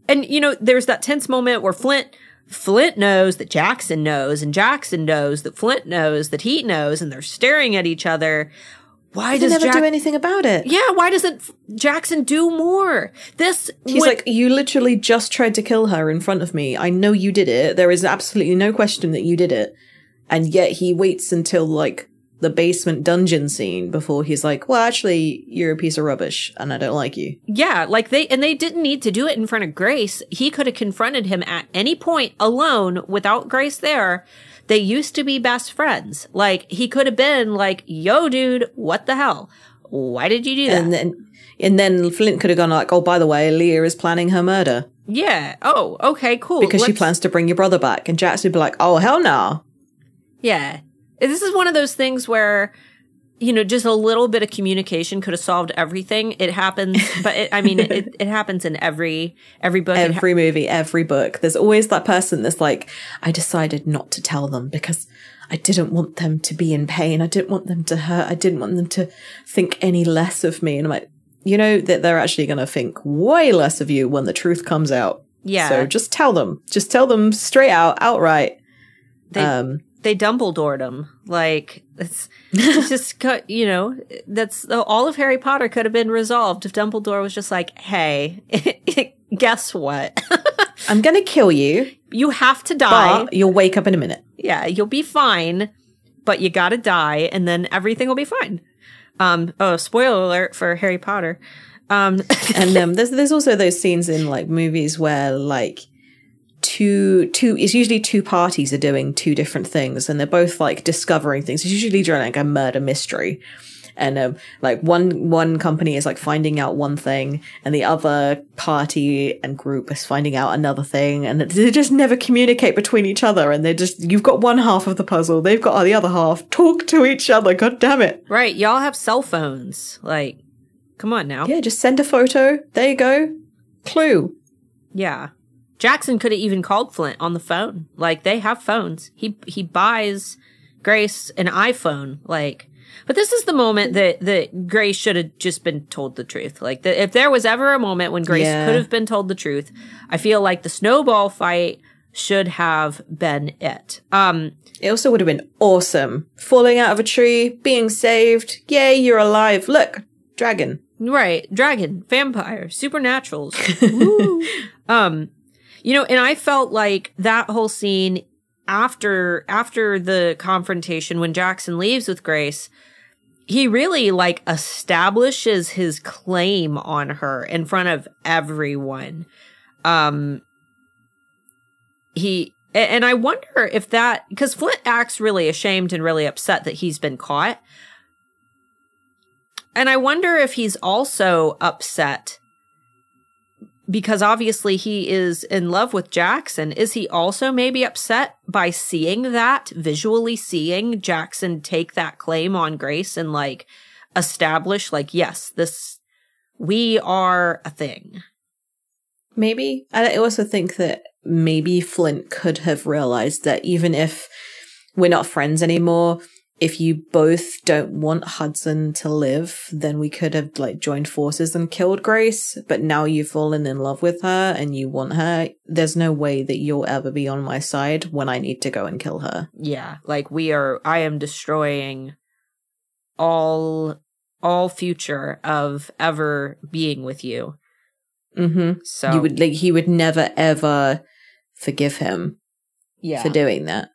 and, you know, there's that tense moment where Flint, Flint knows that Jackson knows, and Jackson knows that Flint knows that he knows, and they're staring at each other. Why he does never Jack- do anything about it? Yeah. Why doesn't Jackson do more? This he's would- like, you literally just tried to kill her in front of me. I know you did it. There is absolutely no question that you did it. And yet he waits until, like, the basement dungeon scene before he's like, well, actually, you're a piece of rubbish and I don't like you. Yeah, like, they, and they didn't need to do it in front of Grace. He could have confronted him at any point alone without Grace there. They used to be best friends. Like, he could have been like, yo, dude, what the hell? Why did you do that? And then, and then Flint could have gone like, oh, by the way, Leah is planning her murder. Yeah. Oh, okay, cool. Because Let's- she plans to bring your brother back. And Jackson would be like, oh, hell no. Nah. Yeah. This is one of those things where you know, just a little bit of communication could have solved everything. It happens, but it, I mean, it, it happens in every every book, every ha- movie, every book. There's always that person that's like, I decided not to tell them because I didn't want them to be in pain. I didn't want them to hurt. I didn't want them to think any less of me. And I'm like, you know, that they're actually going to think way less of you when the truth comes out. Yeah. So just tell them. Just tell them straight out, outright. They- um. They Dumbledored him. Like, it's, it's just, you know, that's all of Harry Potter could have been resolved if Dumbledore was just like, hey, guess what? I'm going to kill you. You have to die. But you'll wake up in a minute. Yeah, you'll be fine, but you got to die, and then everything will be fine. Um, oh, spoiler alert for Harry Potter. Um, and um, there's, there's also those scenes in, like, movies where, like, Two, two. It's usually two parties are doing two different things, and they're both like discovering things. It's usually during like a murder mystery, and um, like one one company is like finding out one thing, and the other party and group is finding out another thing, and they just never communicate between each other. And they're just, you've got one half of the puzzle, they've got the other half. Talk to each other, god damn it! Right, y'all have cell phones. Like, come on now. Yeah, just send a photo. There you go. Clue. Yeah. Jackson could have even called Flint on the phone. Like, they have phones. He he buys Grace an iPhone. Like, but this is the moment that, that Grace should have just been told the truth. Like, the, if there was ever a moment when Grace yeah. could have been told the truth, I feel like the snowball fight should have been it. Um, it also would have been awesome. Falling out of a tree, being saved. Yay, you're alive. Look, dragon. Right. Dragon, vampire, supernaturals. Woo. um, You know, and I felt like that whole scene after after the confrontation when Jackson leaves with Grace, he really like establishes his claim on her in front of everyone. Um, he and I wonder if that, because Flint acts really ashamed and really upset that he's been caught. And I wonder if he's also upset because obviously he is in love with Jackson. Is he also maybe upset by seeing that, visually seeing Jackson take that claim on Grace and like establish like, yes, this, we are a thing. Maybe. I also think that maybe Flint could have realized that even if we're not friends anymore, if you both don't want Hudson to live, then we could have like joined forces and killed Grace. But now you've fallen in love with her and you want her. There's no way that you'll ever be on my side when I need to go and kill her. Yeah, like we are. I am destroying all all future of ever being with you. Mm-hmm. So you would like he would never ever forgive him. Yeah. For doing that.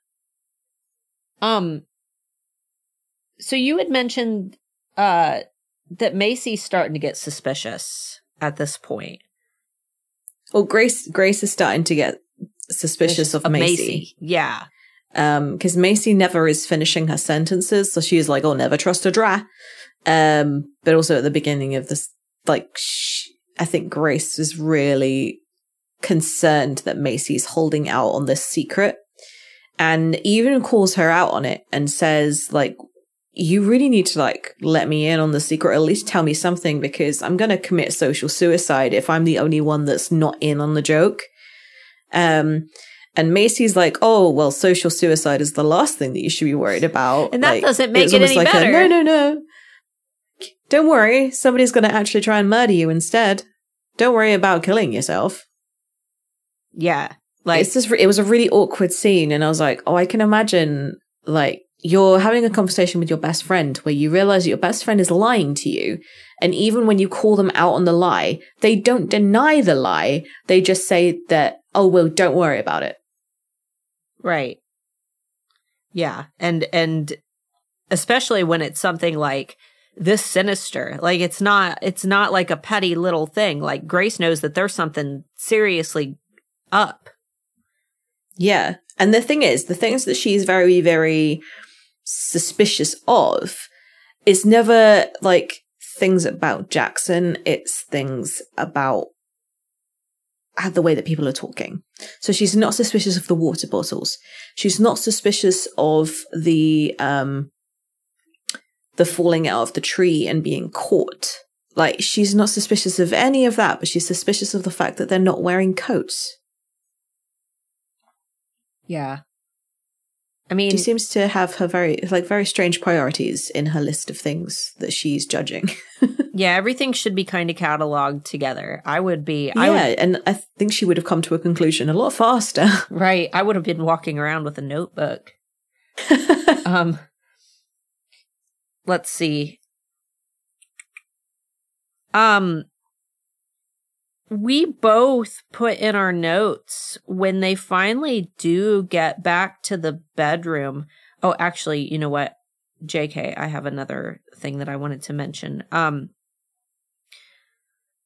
Um. So you had mentioned uh, that Macy's starting to get suspicious at this point. Well, Grace Grace is starting to get suspicious of, of Macy. Macy. Yeah. Because um, Macy never is finishing her sentences. So she's like, oh, never trust a dra. Um, but also at the beginning of this, like, shh, I think Grace is really concerned that Macy's holding out on this secret and even calls her out on it and says, like, you really need to like let me in on the secret, or at least tell me something, because I'm going to commit social suicide if I'm the only one that's not in on the joke. Um, and Macy's like, oh, well, social suicide is the last thing that you should be worried about. And that like, doesn't make it any like better. A, no, no, no. Don't worry. Somebody's going to actually try and murder you instead. Don't worry about killing yourself. Yeah. Like it's just, it was a really awkward scene. And I was like, oh, I can imagine like, you're having a conversation with your best friend where you realize that your best friend is lying to you. And even when you call them out on the lie, they don't deny the lie. They just say that, oh, well, don't worry about it. Right. Yeah. And, and especially when it's something like this sinister, like it's not, it's not like a petty little thing. Like Grace knows that there's something seriously up. Yeah. And the thing is, the things that she's very, very suspicious of is never like things about Jackson, it's things about the way that people are talking. So she's not suspicious of the water bottles, she's not suspicious of the um the falling out of the tree and being caught. Like, she's not suspicious of any of that, but she's suspicious of the fact that they're not wearing coats. Yeah. I mean, she seems to have her very, like, very strange priorities in her list of things that she's judging. Yeah, everything should be kind of cataloged together. I would be. Yeah, I would, and I think she would have come to a conclusion a lot faster. Right. I would have been walking around with a notebook. um, let's see. Um, we both put in our notes when they finally do get back to the bedroom. Oh, actually, you know what? J K, I have another thing that I wanted to mention. Um,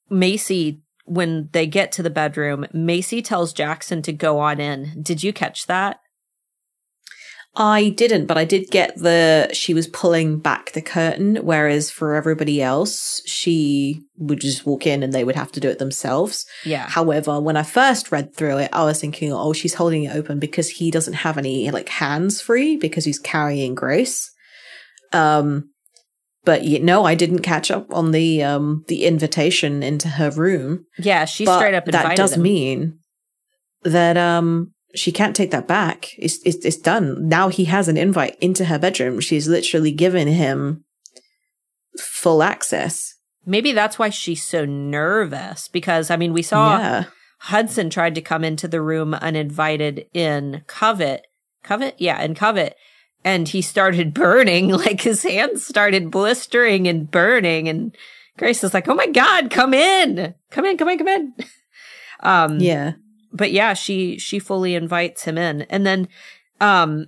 Macy, when they get to the bedroom, Macy tells Jackson to go on in. Did you catch that? I didn't, but I did get the, she was pulling back the curtain, whereas for everybody else, she would just walk in and they would have to do it themselves. Yeah. However, when I first read through it, I was thinking, oh, she's holding it open because he doesn't have any, like, hands free because he's carrying Grace. Um, but you know, I didn't catch up on the, um, the invitation into her room. Yeah. She straight up invited him. That does mean that, um, she can't take that back. It's, it's it's done. Now he has an invite into her bedroom. She's literally given him full access. Maybe that's why she's so nervous because, I mean, we saw yeah. Hudson tried to come into the room uninvited in Covet. Covet? Yeah, in Covet. And he started burning, like his hands started blistering and burning. And Grace is like, oh my God, come in. Come in, come in, come in. Um, yeah. But yeah, she she fully invites him in. And then um,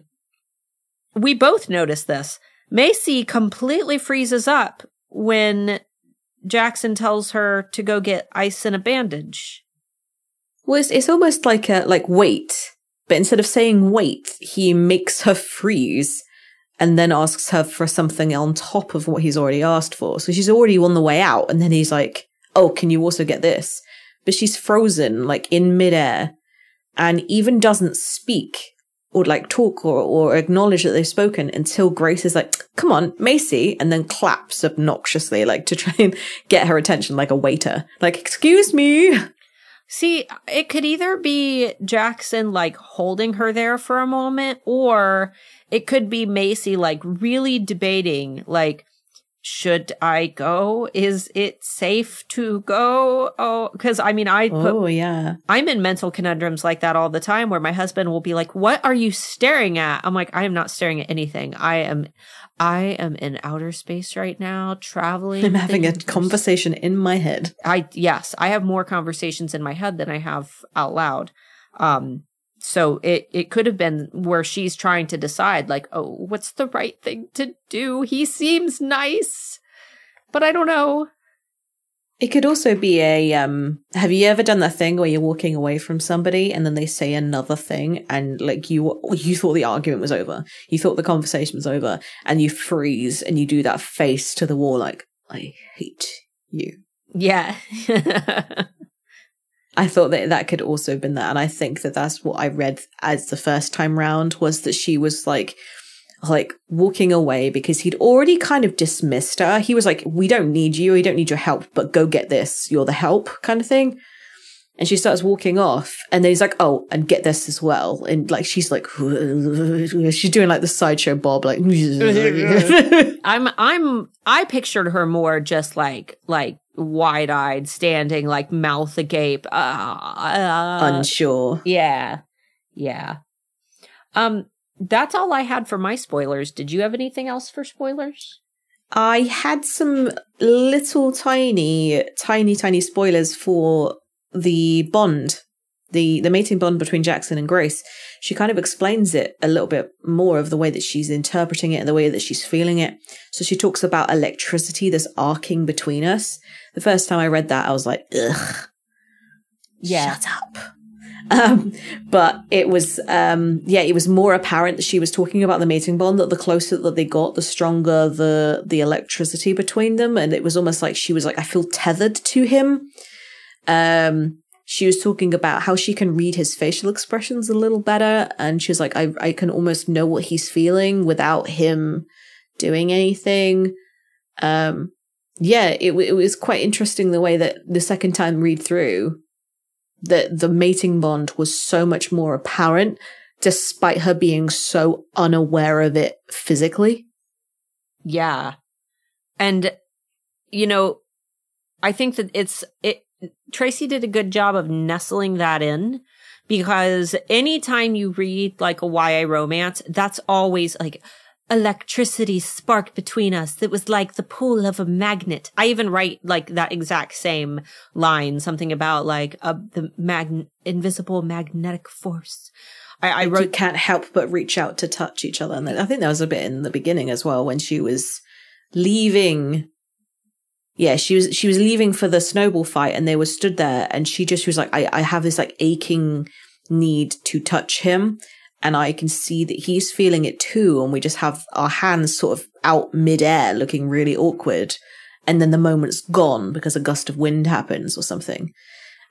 we both notice this. Macy completely freezes up when Jackson tells her to go get ice and a bandage. Well, it's, it's almost like a, like, wait. But instead of saying wait, he makes her freeze and then asks her for something on top of what he's already asked for. So she's already on the way out. And then he's like, oh, can you also get this? But she's frozen, like, in midair, and even doesn't speak or, like, talk or, or acknowledge that they've spoken until Grace is like, come on, Macy, and then claps obnoxiously, like, to try and get her attention, like a waiter. Like, excuse me. See, it could either be Jackson, like, holding her there for a moment, or it could be Macy, like, really debating, like, should I go? Is it safe to go? Oh, because I mean, I put, oh yeah, I'm in mental conundrums like that all the time where my husband will be like, what are you staring at? I'm like, I am not staring at anything. I am, I am in outer space right now, traveling. I'm having a conversation in my head. I, yes, I have more conversations in my head than I have out loud. Um, So it, it could have been where she's trying to decide, like, oh, what's the right thing to do? He seems nice, but I don't know. It could also be a, um, have you ever done that thing where you're walking away from somebody and then they say another thing and, like, you, you thought the argument was over. You thought the conversation was over and you freeze and you do that face to the wall, like, I hate you. Yeah. I thought that that could also have been that. And I think that that's what I read as the first time round, was that she was like, like walking away because he'd already kind of dismissed her. He was like, we don't need you. We don't need your help, but go get this. You're the help kind of thing. And she starts walking off and then he's like, oh, and get this as well. And like, she's like, she's doing like the sideshow Bob, like, I'm, I'm, I pictured her more just like, like, wide-eyed, standing, like, mouth agape. Uh, uh, Unsure. Yeah. Yeah. Um, that's all I had for my spoilers. Did you have anything else for spoilers? I had some little tiny, tiny, tiny spoilers for the bond, the, the mating bond between Jackson and Grace. She kind of explains it a little bit more of the way that she's interpreting it and the way that she's feeling it. So she talks about electricity that's arcing between us. The first time I read that, I was like, ugh, yeah. Shut up. Um, but it was, um, yeah, it was more apparent that she was talking about the mating bond, that the closer that they got, the stronger the, the electricity between them. And it was almost like she was like, I feel tethered to him. Um, she was talking about how she can read his facial expressions a little better. And she's like, I, I can almost know what he's feeling without him doing anything. Um, yeah, it, it was quite interesting the way that the second time read through, that the mating bond was so much more apparent, despite her being so unaware of it physically. Yeah. And, you know, I think that it's, it, Tracy did a good job of nestling that in, because anytime you read like a Y A romance, that's always like electricity sparked between us that was like the pull of a magnet. I even write like that exact same line, something about like uh, the mag- invisible magnetic force. I, I wrote, you can't help but reach out to touch each other. And I think that was a bit in the beginning as well, when she was leaving. Yeah, she was she was leaving for the snowball fight, and they were stood there, and she just she was like, I, I have this like aching need to touch him, and I can see that he's feeling it too, and we just have our hands sort of out midair, looking really awkward, and then the moment's gone because a gust of wind happens or something.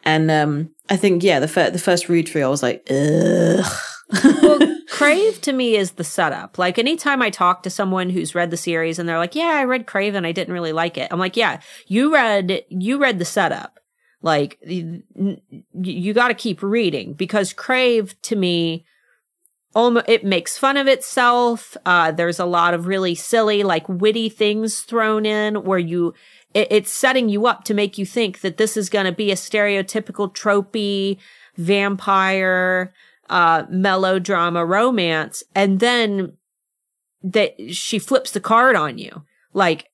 And um, I think yeah, the fir- the first read through, I was like, ugh. Well, Crave to me is the setup. Like, anytime I talk to someone who's read the series and they're like, yeah, I read Crave and I didn't really like it. I'm like, yeah, you read, you read the setup. Like, you, you got to keep reading, because Crave to me, it makes fun of itself. Uh, there's a lot of really silly, like witty things thrown in where you, it, it's setting you up to make you think that this is going to be a stereotypical tropey vampire, uh, melodrama romance. And then that she flips the card on you. Like,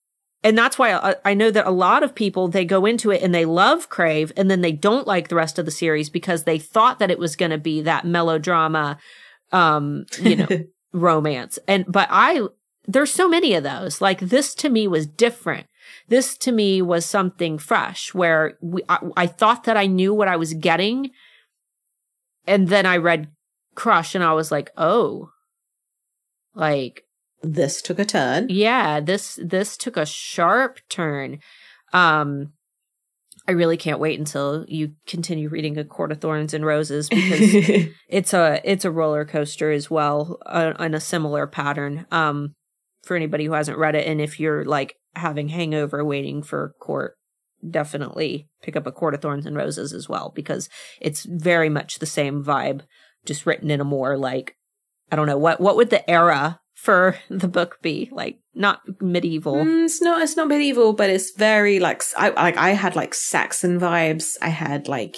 and that's why I, I know that a lot of people, they go into it and they love Crave, and then they don't like the rest of the series because they thought that it was going to be that melodrama, um, you know, romance. And, but I, there's so many of those. Like, this to me was different. This to me was something fresh, where we, I, I thought that I knew what I was getting. And then I read Crush and I was like, oh, like, this took a turn. Yeah, this this took a sharp turn. Um, I really can't wait until you continue reading A Court of Thorns and Roses, because it's a it's a roller coaster as well, uh, on a similar pattern. Um, for anybody who hasn't read it, and if you're like having hangover waiting for Court, definitely pick up A Court of Thorns and Roses as well, because it's very much the same vibe, just written in a more like, I don't know, what what would the era for the book be? Like, not medieval. Mm, it's not it's not medieval, but it's very like, I like I had like Saxon vibes. I had like,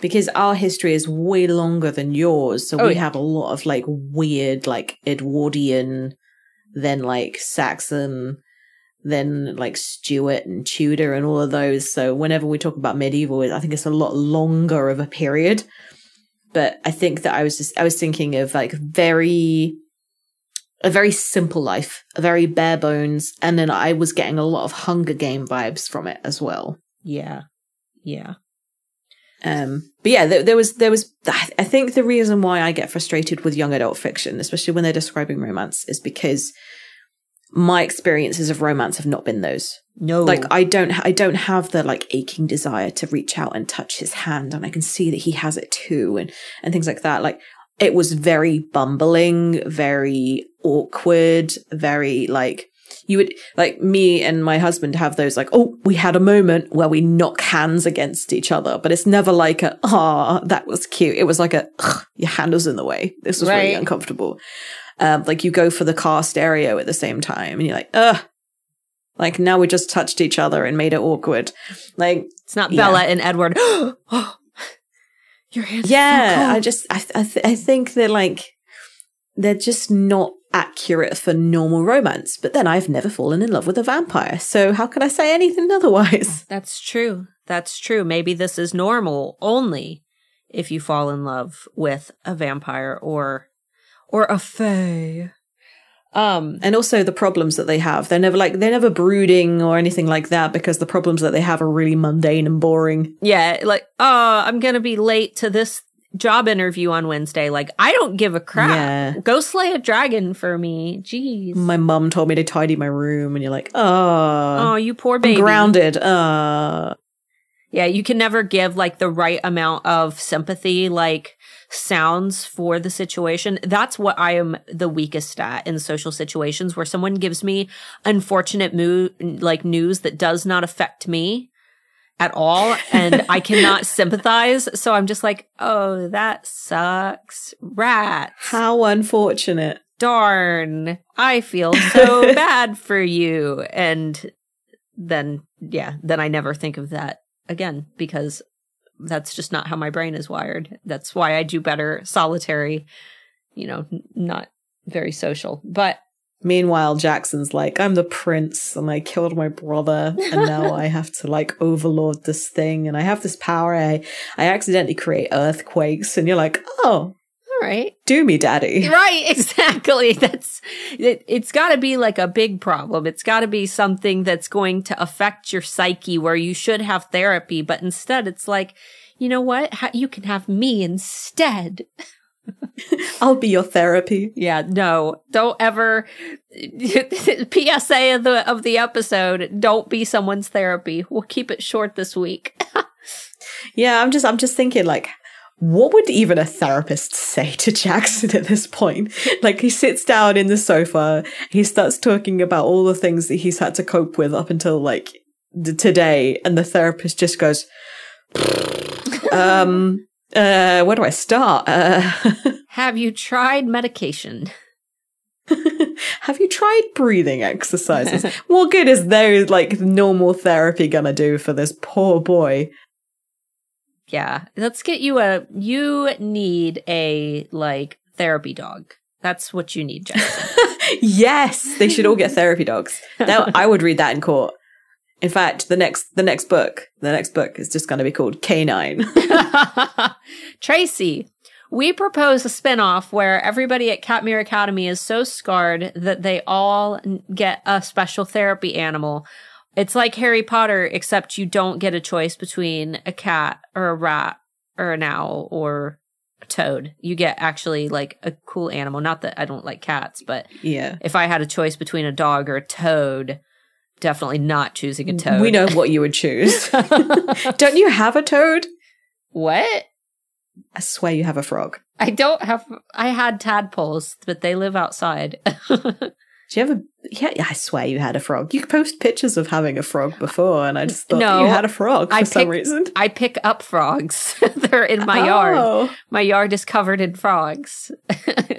because our history is way longer than yours, so oh, we yeah. had a lot of like weird like Edwardian, then like Saxon, then like Stuart and Tudor and all of those. So whenever we talk about medieval, I think it's a lot longer of a period. But I think that I was just, I was thinking of like very, a very simple life, a very bare bones. And then I was getting a lot of Hunger Game vibes from it as well. Yeah. Yeah. Um, but yeah, there, there was, there was, I think the reason why I get frustrated with young adult fiction, especially when they're describing romance, is because my experiences of romance have not been those. No. Like, I don't, I don't have the like aching desire to reach out and touch his hand, and I can see that he has it too, and, and things like that. Like, it was very bumbling, very awkward, very like, you would, like, me and my husband have those like, oh, we had a moment where we knock hands against each other, but it's never like a, ah, oh, that was cute. It was like a, ugh, your hand was in the way. This was right. really uncomfortable. Um, like, you go for the car stereo at the same time, and you're like, ugh, like, now we just touched each other and made it awkward. Like, it's not Bella yeah. and Edward. Oh, your hands. Yeah, I just, I, I, th- I think they're like, they're just not accurate for normal romance. But then I've never fallen in love with a vampire, so how could I say anything otherwise? That's true. That's true. Maybe this is normal only if you fall in love with a vampire or. Or a fae. Um, and also the problems that they have. They're never like, they're never brooding or anything like that, because the problems that they have are really mundane and boring. Yeah. Like, oh, I'm going to be late to this job interview on Wednesday. Like, I don't give a crap. Yeah. Go slay a dragon for me. Jeez. My mum told me to tidy my room, and you're like, oh. Oh, you poor baby. I'm grounded. Uh. Yeah, you can never give like the right amount of sympathy, like sounds for the situation. That's what I am the weakest at in social situations, where someone gives me unfortunate mo- like news that does not affect me at all, and I cannot sympathize. So I'm just like, oh, that sucks. Rats. How unfortunate. Darn. I feel so bad for you. And then, yeah, then I never think of that again, because that's just not how my brain is wired. That's why I do better solitary, you know, not very social. But meanwhile, Jackson's like, I'm the prince and I killed my brother and now I have to like overlord this thing and I have this power. I, I accidentally create earthquakes. And you're like, oh, all right. Do me, daddy. Right, exactly. That's it, it's got to be like a big problem. It's got to be something that's going to affect your psyche where you should have therapy. But instead, it's like, you know what? How, you can have me instead. I'll be your therapy. Yeah, no, don't ever. P S A of the of the episode: don't be someone's therapy. We'll keep it short this week. Yeah, I'm just I'm just thinking, like, what would even a therapist say to Jackson at this point? Like, he sits down in the sofa, he starts talking about all the things that he's had to cope with up until like th- today, and the therapist just goes, um. Uh, where do I start? Uh, Have you tried medication? Have you tried breathing exercises? What good is those like normal therapy gonna do for this poor boy? Yeah, let's get you a. You need a like therapy dog. That's what you need, Jackson. Yes, they should all get therapy dogs. Now I would read that in court. In fact, the next the next book, the next book is just going to be called Canine. Tracy, we propose a spinoff where everybody at Katmere Academy is so scarred that they all get a special therapy animal. It's like Harry Potter, except you don't get a choice between a cat or a rat or an owl or a toad. You get actually like a cool animal. Not that I don't like cats, but yeah, if I had a choice between a dog or a toad, definitely not choosing a toad. We know what you would choose. Don't you have a toad? What? I swear you have a frog. I don't have. I had tadpoles, but they live outside. Do you have a? Yeah, I swear you had a frog. You post pictures of having a frog before, and I just thought no, you had a frog for I some pick, reason. I pick up frogs. They're in my oh. yard. My yard is covered in frogs. I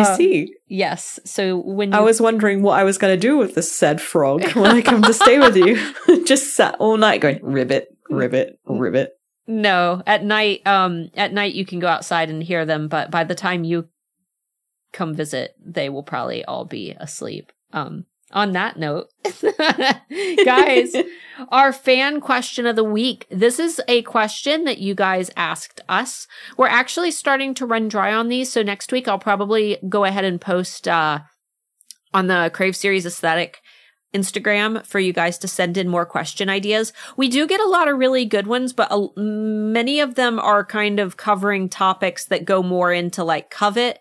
uh, see. Yes. So when you- I was wondering what I was going to do with this said frog when I come to stay with you, just sat all night going ribbit, ribbit, ribbit. No, at night, um, at night you can go outside and hear them, but by the time you come visit, they will probably all be asleep. Um, on that note, guys, our fan question of the week. This is a question that you guys asked us. We're actually starting to run dry on these. So next week, I'll probably go ahead and post uh, on the Crave Series Aesthetic Instagram for you guys to send in more question ideas. We do get a lot of really good ones, but uh, many of them are kind of covering topics that go more into like Covet.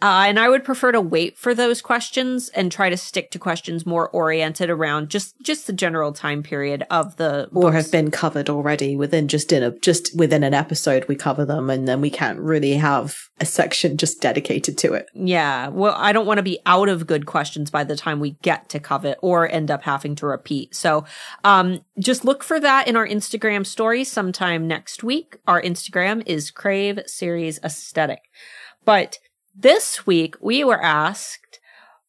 Uh, and I would prefer to wait for those questions and try to stick to questions more oriented around just, just the general time period of the books. Or have been covered already within just in a, just within an episode. We cover them and then we can't really have a section just dedicated to it. Yeah. Well, I don't want to be out of good questions by the time we get to Covet or end up having to repeat. So, um, just look for that in our Instagram story sometime next week. Our Instagram is Crave Series Aesthetic, but this week, we were asked,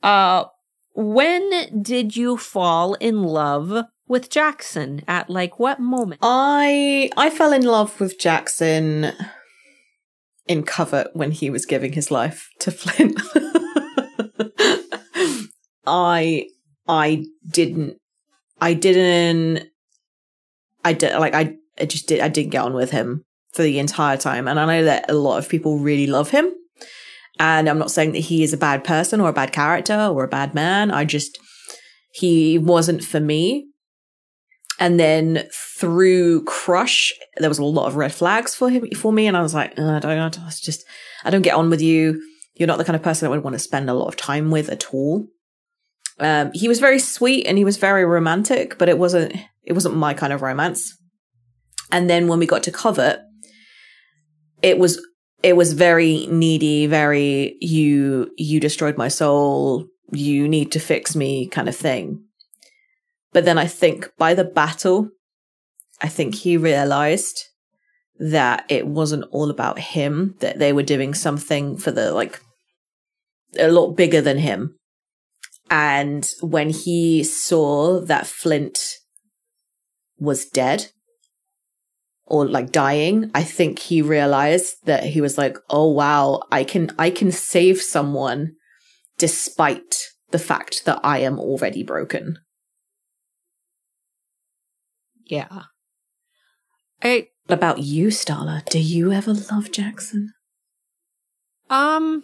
uh, when did you fall in love with Jackson? At like what moment? I I fell in love with Jackson in Covet when he was giving his life to Flint. I I didn't I didn't I did like I, I just did I didn't get on with him for the entire time, and I know that a lot of people really love him. And I'm not saying that he is a bad person or a bad character or a bad man. I just, he wasn't for me. And then through Crush, there was a lot of red flags for him, for me. And I was like, oh, I don't know. It's just, I don't get on with you. You're not the kind of person I would want to spend a lot of time with at all. Um, he was very sweet and he was very romantic, but it wasn't, it wasn't my kind of romance. And then when we got to Covet, it was it was very needy, very you you destroyed my soul, you need to fix me kind of thing. But then I think by the battle, I think he realized that it wasn't all about him, that they were doing something for the, like, a lot bigger than him. And when he saw that Flint was dead or like dying, I think he realized that he was like, oh, wow, I can, I can save someone despite the fact that I am already broken. Yeah. I, what about you, Starla? Do you ever love Jackson? Um,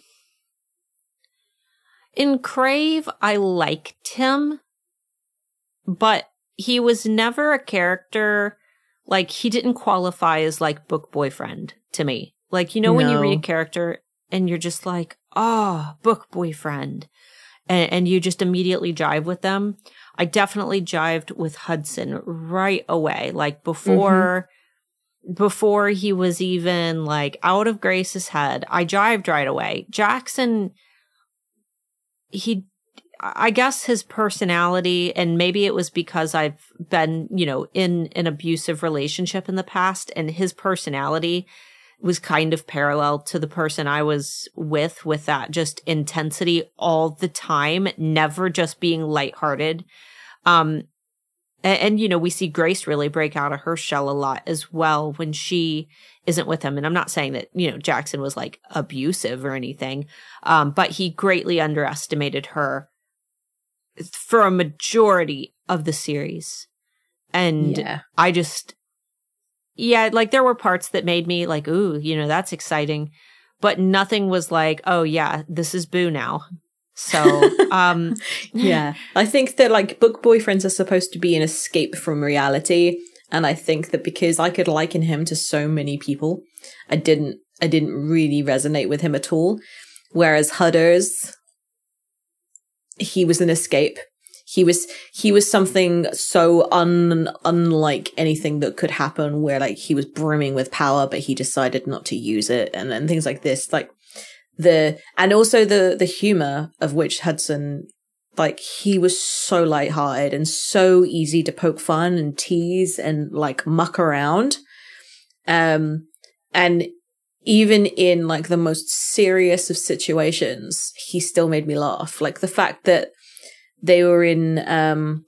in Crave, I liked him, but he was never a character, like, he didn't qualify as, like, book boyfriend to me. Like, you know, no. when you read a character and you're just like, oh, book boyfriend, and, and you just immediately jive with them. I definitely jived with Hudson right away, like before mm-hmm. before he was even like out of Grace's head. I jived right away. Jackson, he, I guess his personality, and maybe it was because I've been, you know, in an abusive relationship in the past, and his personality was kind of parallel to the person I was with, with that just intensity all the time, never just being lighthearted. Um, and, and, you know, we see Grace really break out of her shell a lot as well when she isn't with him. And I'm not saying that, you know, Jackson was like abusive or anything, um, but he greatly underestimated her for a majority of the series. And yeah. I just... Yeah, like there were parts that made me like, ooh, you know, that's exciting. But nothing was like, oh, yeah, this is Boo now. So, um, yeah, I think that like book boyfriends are supposed to be an escape from reality. And I think that because I could liken him to so many people, I didn't I didn't really resonate with him at all. Whereas Hudders, he was an escape. He was he was something so un, unlike anything that could happen, where like he was brimming with power, but he decided not to use it, and, and things like this, like the and also the the humor of which Hudson, like he was so lighthearted and so easy to poke fun and tease and like muck around, um, and even in like the most serious of situations, he still made me laugh. Like the fact that they were in um,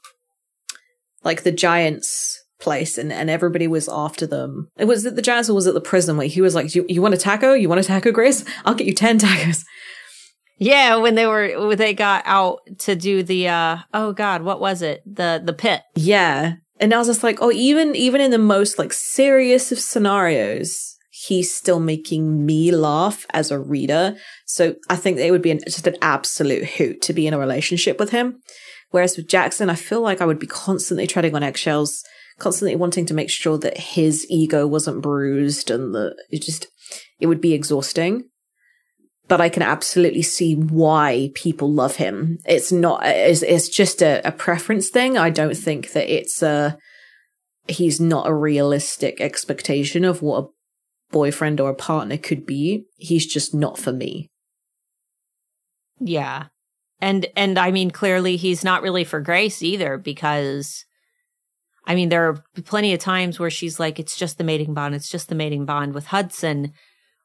like the Giants place, and, and everybody was after them. It was at the Giants, or was it the prison where he was like, you, you want a taco? You want a taco, Grace? I'll get you ten tacos. Yeah, when they were when they got out to do the uh, oh god, what was it? The the pit. Yeah. And I was just like, oh, even even in the most like serious of scenarios, he's still making me laugh as a reader. So I think it would be an, just an absolute hoot to be in a relationship with him. Whereas with Jackson, I feel like I would be constantly treading on eggshells, constantly wanting to make sure that his ego wasn't bruised, and the, it just, it would be exhausting. But I can absolutely see why people love him. It's not, it's, it's just a, a preference thing. I don't think that it's a, he's not a realistic expectation of what a boyfriend or a partner could be. He's just not for me. Yeah. And and I mean, clearly he's not really for Grace either, because I mean, there are plenty of times where she's like, it's just the mating bond, it's just the mating bond with Hudson,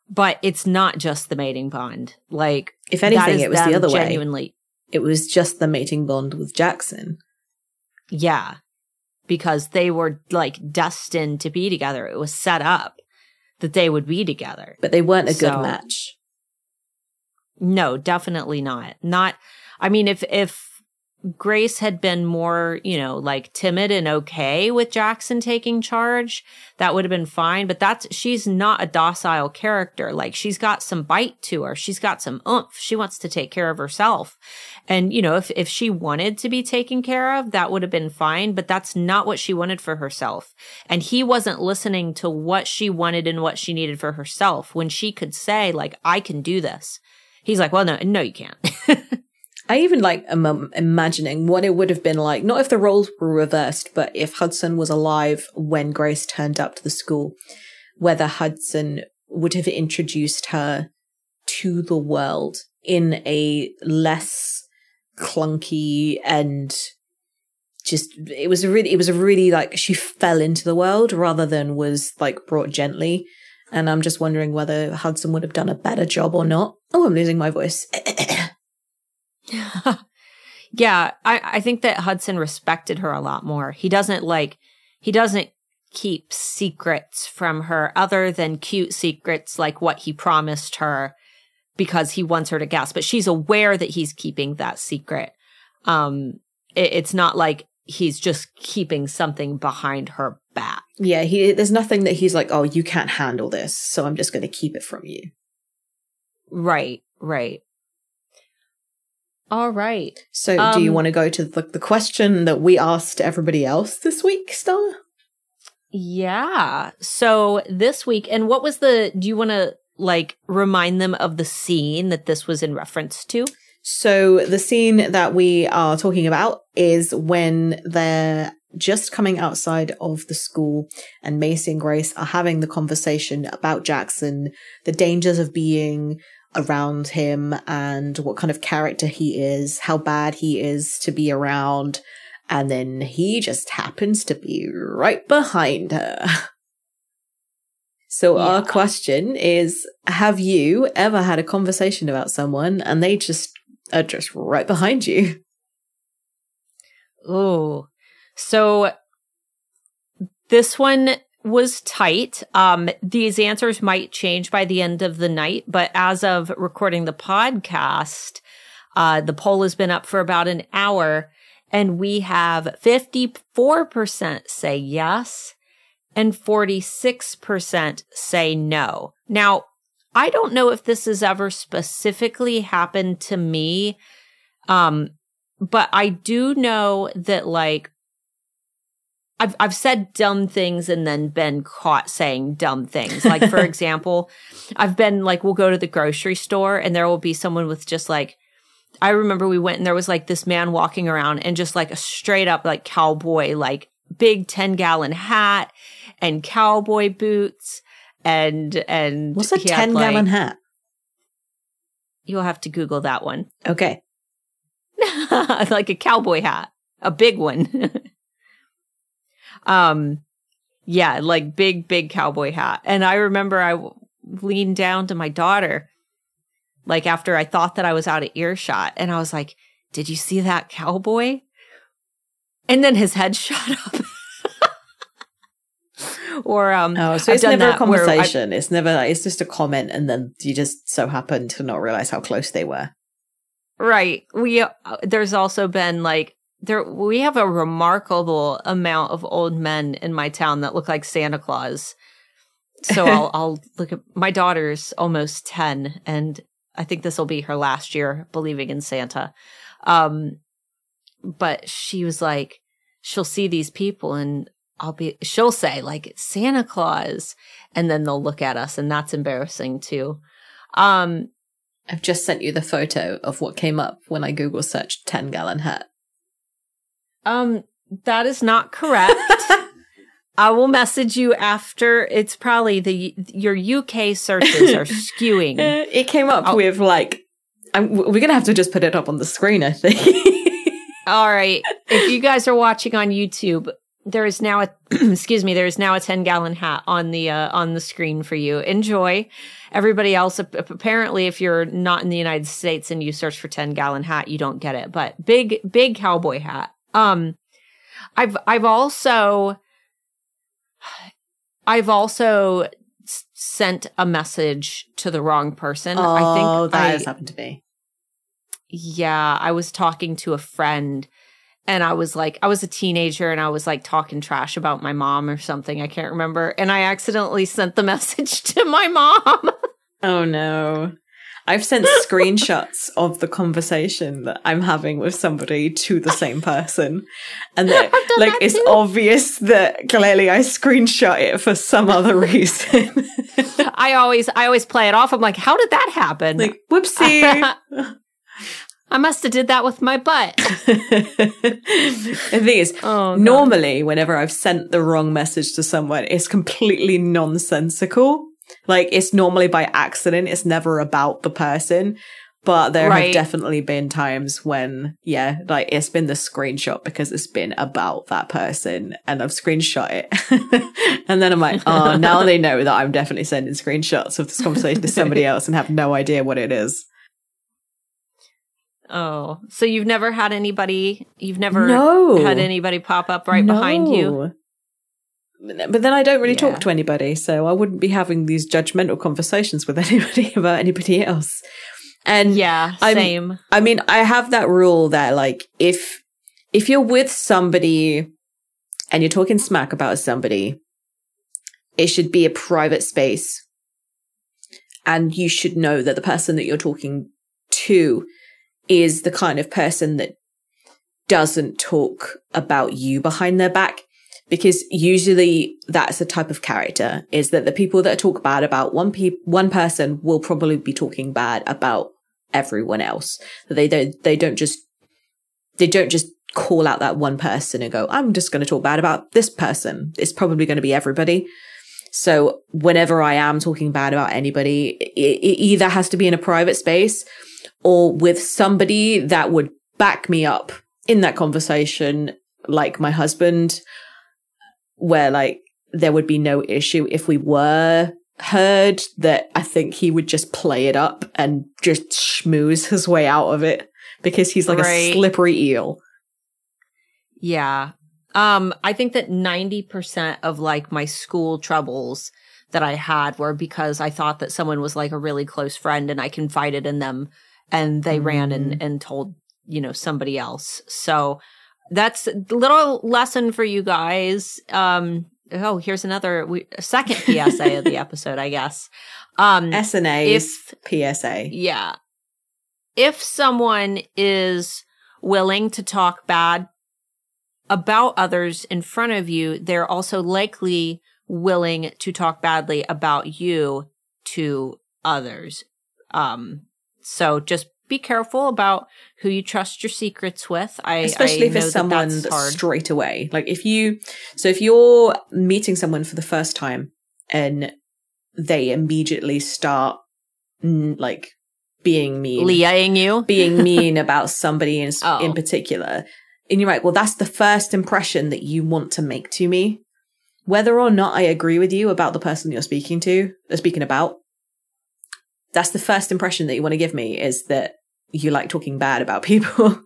but it's not just the mating bond. Like, if anything, it was the other way. Genuinely. It was just the mating bond with Jackson. Yeah. Because they were like destined to be together. It was set up that they would be together. But they weren't a so, good match. No, definitely not. Not, I mean, if if Grace had been more, you know, like timid and okay with Jackson taking charge, that would have been fine. But that's, she's not a docile character. Like, she's got some bite to her. She's got some oomph. She wants to take care of herself. And, you know, if, if she wanted to be taken care of, that would have been fine. But that's not what she wanted for herself. And he wasn't listening to what she wanted and what she needed for herself when she could say, like, I can do this. He's like, well, no, no, you can't. I even like um, imagining what it would have been like, not if the roles were reversed, but if Hudson was alive when Grace turned up to the school, whether Hudson would have introduced her to the world in a less clunky and just, it was really, it was really like she fell into the world rather than was like brought gently. And I'm just wondering whether Hudson would have done a better job or not. Oh, I'm losing my voice. Yeah, I, I think that Hudson respected her a lot more. He doesn't like, he doesn't keep secrets from her other than cute secrets like what he promised her because he wants her to guess. But she's aware that he's keeping that secret. Um, it, it's not like he's just keeping something behind her back. Yeah, he, there's nothing that he's like, oh, you can't handle this, so I'm just going to keep it from you. Right, right. All right. So um, do you want to go to the, the question that we asked everybody else this week, Stella? Yeah. So this week, and what was the, do you want to like remind them of the scene that this was in reference to? So the scene that we are talking about is when they're just coming outside of the school and Macy and Grace are having the conversation about Jackson, the dangers of being around him and what kind of character he is, how bad he is to be around, and then he just happens to be right behind her. So yeah. Our question is, have you ever had a conversation about someone and they just are just right behind you? Oh, so this one was tight. Um, these answers might change by the end of the night, but as of recording the podcast, uh, the poll has been up for about an hour and we have fifty-four percent say yes and forty-six percent say no. Now, I don't know if this has ever specifically happened to me, um, but I do know that like I've I've said dumb things and then been caught saying dumb things. Like, for example, I've been like, we'll go to the grocery store and there will be someone with just like, I remember we went and there was like this man walking around and just like a straight up like cowboy, like big ten gallon hat and cowboy boots. And, and what's a ten gallon like, hat? You'll have to Google that one. Okay. Like a cowboy hat, a big one. Um, yeah, like big, big cowboy hat. And I remember I w- leaned down to my daughter, like after I thought that I was out of earshot. And I was like, did you see that cowboy? And then his head shot up. Or, um, oh, so it's never a conversation. I, it's never, like, it's just a comment. And then you just so happen to not realize how close they were. Right. We, uh, there's also been like, There, we have a remarkable amount of old men in my town that look like Santa Claus. So I'll, I'll look at my daughter's almost ten, and I think this will be her last year believing in Santa. Um, but she was like, she'll see these people, and I'll be, she'll say like Santa Claus, and then they'll look at us, and that's embarrassing too. Um, I've just sent you the photo of what came up when I Google searched ten gallon hat. Um, that is not correct. I will message you after. It's probably the, your U K searches are skewing. It came up I'll, with like, I'm, we're going to have to just put it up on the screen, I think. All right. If you guys are watching on YouTube, there is now a, excuse me, there is now a ten gallon hat on the, uh, on the screen for you. Enjoy. Everybody else, apparently, if you're not in the United States and you search for ten gallon hat, you don't get it, but big, big cowboy hat. Um, I've, I've also, I've also s- sent a message to the wrong person. Oh, I think that I, has happened to me. Yeah. I was talking to a friend and I was like, I was a teenager and I was like talking trash about my mom or something. I can't remember. And I accidentally sent the message to my mom. Oh no. I've sent screenshots of the conversation that I'm having with somebody to the same person. And that, like, it's too obvious that clearly I screenshot it for some other reason. I always I always play it off. I'm like, how did that happen? Like, whoopsie. I must have did that with my butt. The thing is, oh, normally whenever I've sent the wrong message to someone, it's completely nonsensical. Like, it's normally by accident. It's never about the person. But there right. have definitely been times when, yeah, like, it's been the screenshot because it's been about that person and I've screenshot it. And then I'm like, oh, now they know that I'm definitely sending screenshots of this conversation to somebody else and have no idea what it is. Oh, so you've never had anybody, you've never no. had anybody pop up right no. behind you? But then I don't really yeah. talk to anybody, so I wouldn't be having these judgmental conversations with anybody about anybody else. And yeah, same. I'm, I mean, I have that rule that, like, if if you're with somebody and you're talking smack about somebody, it should be a private space. And you should know that the person that you're talking to is the kind of person that doesn't talk about you behind their back. Because usually that's the type of character, is that the people that talk bad about one pe- one person will probably be talking bad about everyone else. They don't, they don't just, they don't just call out that one person and go, I'm just going to talk bad about this person. It's probably going to be everybody. So whenever I am talking bad about anybody, it, it either has to be in a private space or with somebody that would back me up in that conversation, like my husband, where, like, there would be no issue if we were heard. That I think he would just play it up and just schmooze his way out of it because he's like right. a slippery eel. Yeah. Um, I think that ninety percent of, like, my school troubles that I had were because I thought that someone was, like, a really close friend and I confided in them and they mm. ran and, and told, you know, somebody else. So that's a little lesson for you guys. Um, oh, here's another we, a second P S A of the episode, I guess. Um, S N A's if, P S A. Yeah. If someone is willing to talk bad about others in front of you, they're also likely willing to talk badly about you to others. Um, so just be careful about who you trust your secrets with. I especially I if know it's that someone that's hard. Straight away. Like if you, so if you're meeting someone for the first time and they immediately start like being mean, Leah-ing you, being mean about somebody in, oh. in particular, and you're like, well, that's the first impression that you want to make to me, whether or not I agree with you about the person you're speaking to, or speaking about. That's the first impression that you want to give me, is that you like talking bad about people.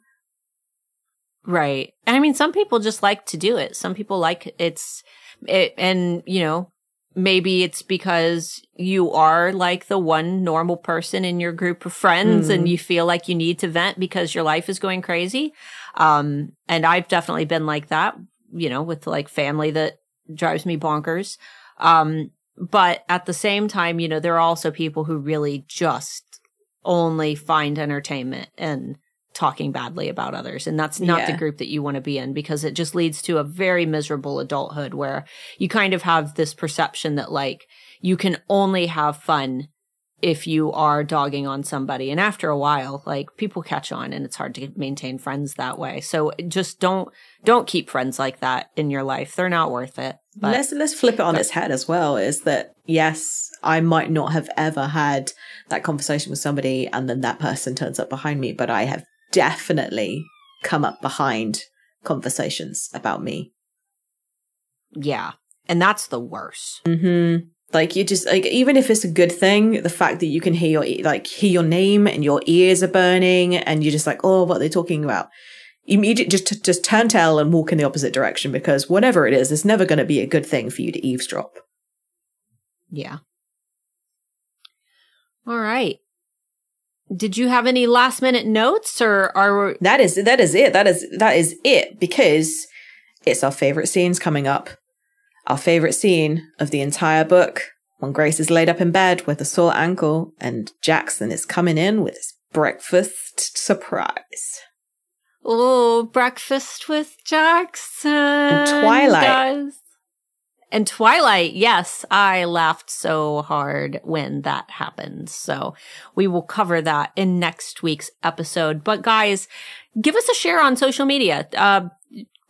Right. And I mean, some people just like to do it. Some people like it's, it, and you know, maybe it's because you are like the one normal person in your group of friends mm. and you feel like you need to vent because your life is going crazy. Um, and I've definitely been like that, you know, with like family that drives me bonkers. Um, But at the same time, you know, there are also people who really just only find entertainment in talking badly about others. And that's not yeah. the group that you want to be in, because it just leads to a very miserable adulthood where you kind of have this perception that, like, you can only have fun if you are dogging on somebody. And after a while, like, people catch on and it's hard to maintain friends that way. So just don't don't keep friends like that in your life. They're not worth it. But let's let's flip it on its head as well, is that, yes, I might not have ever had that conversation with somebody and then that person turns up behind me, but I have definitely come up behind conversations about me. Yeah. And that's the worst. Mm-hmm. Like, you just, like, even if it's a good thing, the fact that you can hear your, like, hear your name and your ears are burning and you're just like, oh, what are they talking about? Immediately just, just turn tail and walk in the opposite direction, because whatever it is, it's never going to be a good thing for you to eavesdrop. Yeah. All right. Did you have any last minute notes, or are that is, that is it. That is, that is it, because it's our favorite scenes coming up. Our favorite scene of the entire book, when Grace is laid up in bed with a sore ankle and Jackson is coming in with his breakfast surprise. Oh, breakfast with Jackson. And Twilight. Guys. And Twilight, yes, I laughed so hard when that happened. So we will cover that in next week's episode. But guys, give us a share on social media. Uh,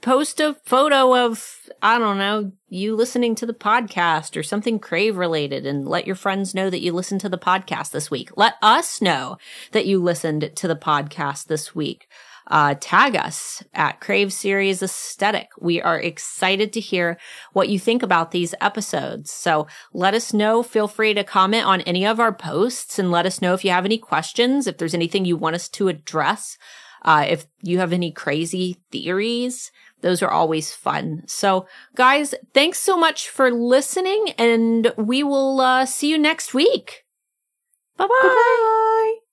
post a photo of, I don't know, you listening to the podcast or something Crave related, and let your friends know that you listened to the podcast this week. Let us know that you listened to the podcast this week. Uh, tag us at Crave Series Aesthetic. We are excited to hear what you think about these episodes. So let us know. Feel free to comment on any of our posts and let us know if you have any questions, if there's anything you want us to address, uh, if you have any crazy theories. Those are always fun. So guys, thanks so much for listening, and we will uh, see you next week. Bye-bye. Bye-bye.